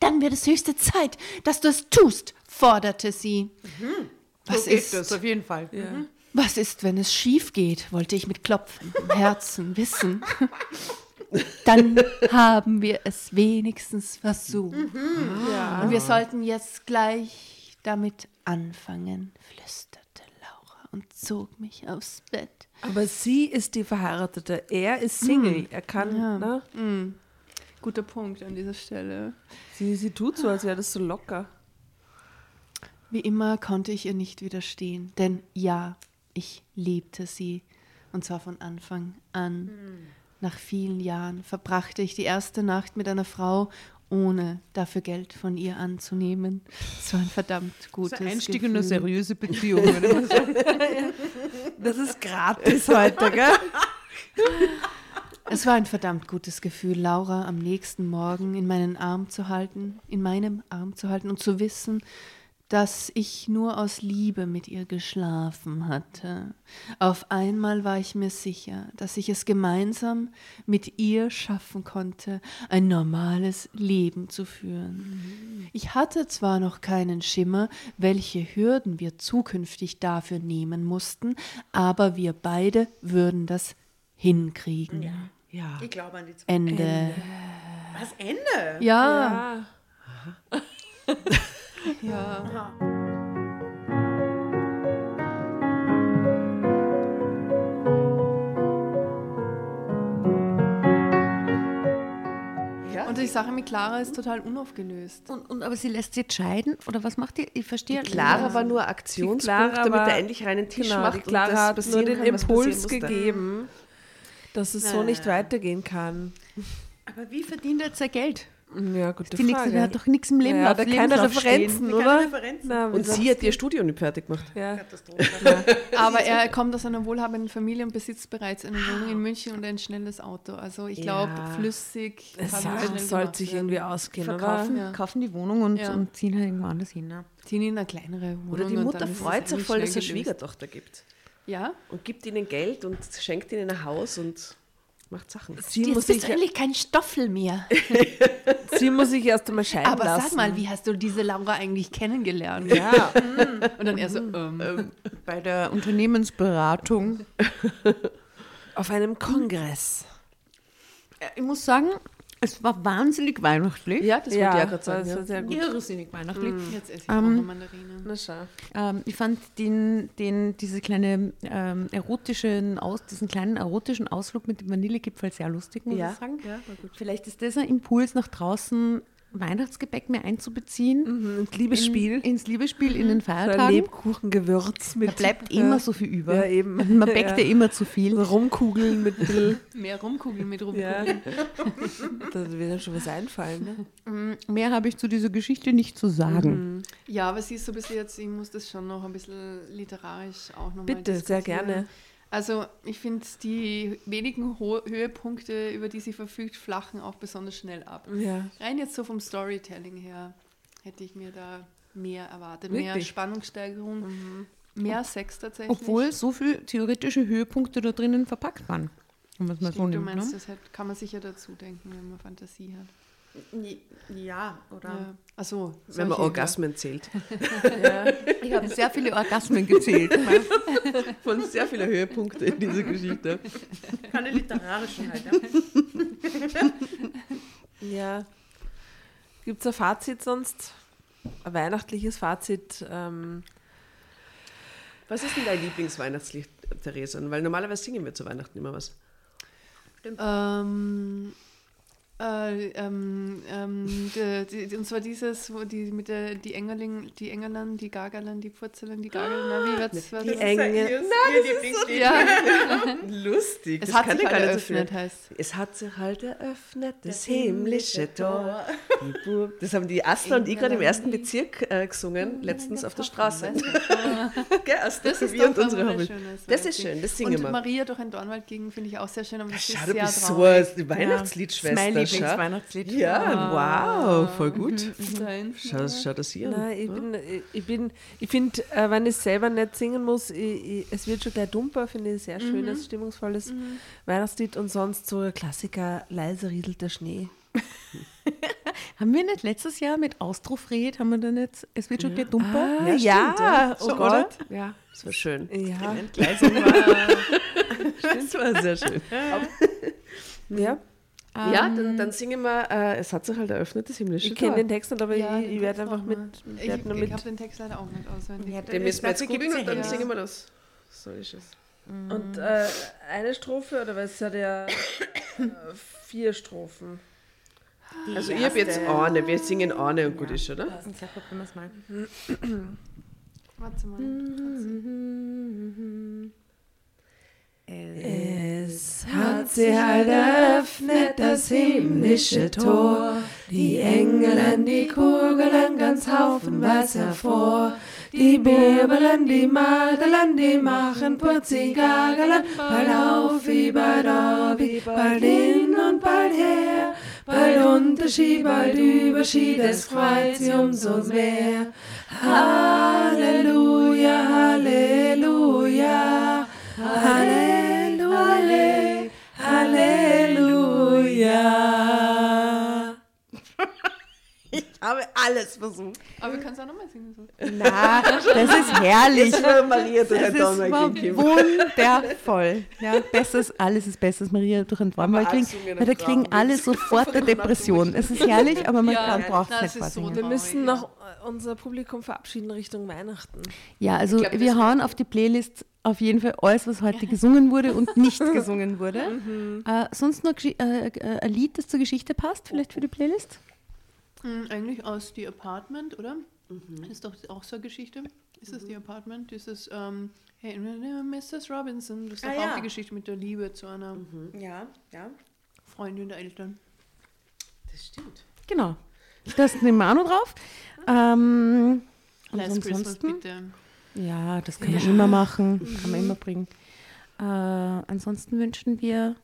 Dann wird es höchste Zeit, dass du es tust, forderte sie. Mhm. Was so ist das auf jeden Fall. Ja. Mhm. Was ist, wenn es schief geht, wollte ich mit klopfendem Herzen wissen. Dann haben wir es wenigstens versucht. Mhm. Ja. Und wir sollten jetzt gleich damit anfangen, flüsterte Laura und zog mich aufs Bett. Aber sie ist die Verheiratete, er ist Single, er kann, ne? Mhm. Guter Punkt an dieser Stelle. Sie tut so, als wäre das so locker. Wie immer konnte ich ihr nicht widerstehen, denn ja, ich liebte sie. Und zwar von Anfang an. Nach vielen Jahren verbrachte ich die erste Nacht mit einer Frau, ohne dafür Geld von ihr anzunehmen. Das war ein verdammt gutes Gefühl. Das ist ein Einstieg in eine seriöse Beziehung. Das ist gratis heute, gell? Es war ein verdammt gutes Gefühl, Laura am nächsten Morgen in meinem Arm zu halten und zu wissen, dass ich nur aus Liebe mit ihr geschlafen hatte. Auf einmal war ich mir sicher, dass ich es gemeinsam mit ihr schaffen konnte, ein normales Leben zu führen. Ich hatte zwar noch keinen Schimmer, welche Hürden wir zukünftig dafür nehmen mussten, aber wir beide würden das hinkriegen. Ja. Ich glaube an die Zukunft. Ende. Was, Ende? Ja. Ja. Und die Sache mit Clara ist total unaufgelöst. Und aber sie lässt sie jetzt scheiden? Oder was macht die? Ich verstehe. Die Clara war nur Aktionspunkt, damit er endlich reinen Tisch macht. Die Clara hat nur den Impuls gegeben, dass es so nicht weitergehen kann. Aber wie verdient er jetzt sein Geld? Ja, gute Frage. Die nächste, der hat doch nichts im Leben. Ja, hat keine Referenzen, oder? Keine Referenzen. Na, und sie hat ihr Studium nicht fertig gemacht. Ja. Katastrophe. Ja. Aber er kommt aus einer wohlhabenden Familie und besitzt bereits eine Wohnung in München und ein schnelles Auto. Also ich glaube, flüssig. Es sollte sich irgendwie ausgehen. Verkaufen, oder? Ja. Kaufen die Wohnung und ziehen halt irgendwo anders hin. Ne? Ziehen in eine kleinere Wohnung. Oder die Mutter freut sich voll, dass es eine Schwiegertochter gibt. Ja. Und gibt ihnen Geld und schenkt ihnen ein Haus und macht Sachen. Jetzt bist du endlich kein Stoffel mehr. Sie muss sich erst einmal scheiden lassen. Aber sag mal, wie hast du diese Laura eigentlich kennengelernt? Ja. Und dann eher so, bei der Unternehmensberatung. Auf einem Kongress. Ich muss sagen, es war wahnsinnig weihnachtlich. Ja, das wollte ich auch gerade sagen. Das war sehr gut. Irrsinnig weihnachtlich. Jetzt esse ich auch eine Mandarine. Na schau. Ich fand diesen kleinen erotischen Ausflug mit dem Vanillegipfel sehr lustig, muss ich sagen. Ja, war gut. Vielleicht ist das ein Impuls, nach draußen Weihnachtsgebäck mehr einzubeziehen. Mhm, ins Liebesspiel, in den Feiertagen. So Lebkuchengewürz. Da bleibt immer so viel über. Ja, eben. Man backt ja immer zu viel. So Rumkugeln mit mehr Rumkugeln mit Rumkugeln. Ja. Da wird dann schon was einfallen. Ne? Mehr habe ich zu dieser Geschichte nicht zu sagen. Mhm. Ja, aber sie ist so ein bisschen jetzt, ich muss das schon noch ein bisschen literarisch auch nochmal diskutieren. Bitte, sehr gerne. Also ich finde, die wenigen Höhepunkte, über die sie verfügt, flachen auch besonders schnell ab. Ja. Rein jetzt so vom Storytelling her hätte ich mir da mehr erwartet. Wirklich? Mehr Spannungssteigerung, mehr Sex tatsächlich. Obwohl so viele theoretische Höhepunkte da drinnen verpackt waren. Stimmt, so nimmt, du meinst, ne? Deshalb kann man sich ja dazu denken, wenn man Fantasie hat. Ja, oder? Ja. Ach so, wenn man Orgasmen zählt. Ja. Ich habe sehr viele Orgasmen gezählt. Von sehr vielen Höhepunkten in dieser Geschichte. Keine literarischen halt, ja. Ja. Gibt es ein Fazit sonst? Ein weihnachtliches Fazit. Was ist denn dein Lieblingsweihnachtslied, Teresa? Weil normalerweise singen wir zu Weihnachten immer was. Stimmt. Und zwar dieses, wo die mit der die Engerlern, die Gagerlern, die Purzeln, die Gagerlern, wie wird's? Die Engel. Lustig. Es hat sich halt eröffnet, heißt. Es hat sich halt eröffnet, das himmlische Tor. Das haben die Asta und ich gerade im 1. Bezirk gesungen, letztens auf der Straße. Das ist doch wunderschön. Das ist schön, das singen wir. Und Maria durch ein Dornwald ging, finde ich auch sehr schön, aber das ist sehr traurig. Schau, du bist so ein Weihnachtsliedschwester. Lieblingsweihnachtslied. Ja, wow, voll gut. Schau das hier an. Nein, ich finde, wenn ich selber nicht singen muss, es wird schon gleich dumper, finde ich ein sehr schönes, stimmungsvolles Weihnachtslied. Und sonst so ein Klassiker, leise rieselt der Schnee. Haben wir nicht letztes Jahr mit Ausdruffred, haben wir da nicht, es wird schon gleich dumper? Ah, ja, stimmt, ja. Oh Gott. Ja, das war schön. Ja. Das war sehr schön. Ja. Ja, dann singen wir, es hat sich halt eröffnet, das himmlische Tor. Ich kenne den Text nicht, aber ich werde einfach mit. Ich habe den Text leider auch nicht auswendig. Ja, den müssen wir jetzt googeln und dann singen wir das. So ist es. Und eine Strophe, oder weil es hat ja 4 Strophen. Also ich habe jetzt eine, wir singen eine und gut ist, oder? Ja, das ist ja gut, wenn wir es mal. Warte mal. Es hat sich halt eröffnet, das himmlische Tor. Die Engel an die Kugeln ganz haufenweis hervor. Die Birbelen, die Madelen, die machen Purzigageln. Bald auf, wie bald ab, bald hin und bald her. Bald Unterschied, bald Überschied, es freut sie umso mehr. Halleluja, Halleluja. Halleluja, Halleluja. Ich habe alles versucht. Aber wir können es auch nochmal singen. So. Na, das ist herrlich. Das war Maria durch ein Dornwald ging. Wundervoll. Ja, alles ist bestes. Maria durch ein Dornwald ging. Weil da kriegen alle sofort eine Depression. Es ist herrlich, aber man braucht es nicht. So, wir müssen noch unser Publikum verabschieden Richtung Weihnachten. Ja, also glaub, wir hauen auf die Playlist auf jeden Fall alles, was heute gesungen wurde und nicht gesungen wurde. Sonst noch ein Lied, das zur Geschichte passt, vielleicht für die Playlist? Eigentlich aus The Apartment, oder? Ist doch auch so eine Geschichte. Ist das The Apartment? Dieses Hey, Mrs. Robinson, das ist auch die Geschichte mit der Liebe zu einer Freundin der Eltern. Das stimmt. Genau. Das nehmen wir auch noch drauf. Und Last Christmas, bitte. Ja, das kann man immer machen. Kann man immer bringen. Ansonsten wünschen wir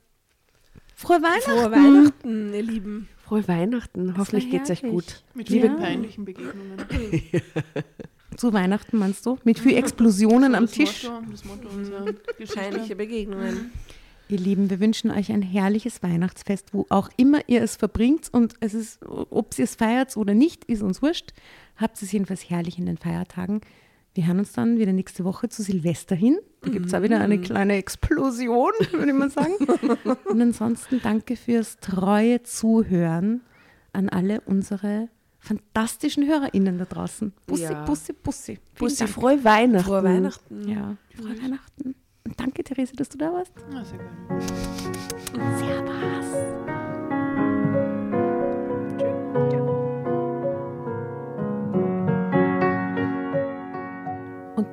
frohe Weihnachten. Frohe Weihnachten, ihr Lieben. Frohe Weihnachten. Hoffentlich geht es euch gut. Mit vielen peinlichen Begegnungen. Zu Weihnachten meinst du? Mit viel Explosionen das am Tisch. Motto, das Motto unserer peinliche Begegnungen. Ihr Lieben, wir wünschen euch ein herrliches Weihnachtsfest, wo auch immer ihr es verbringt. Und es ist, ob ihr es feiert oder nicht, ist uns wurscht. Habt es jedenfalls herrlich in den Feiertagen. Wir hören uns dann wieder nächste Woche zu Silvester hin. Da gibt es auch wieder eine kleine Explosion, würde ich mal sagen. Und ansonsten danke fürs treue Zuhören an alle unsere fantastischen HörerInnen da draußen. Bussi, ja. Bussi, Bussi. Bussi, frohe Weihnachten. Frohe Weihnachten. Ja, frohe Weihnachten. Und danke, Therese, dass du da warst. Ja, sehr gerne. Servus. Und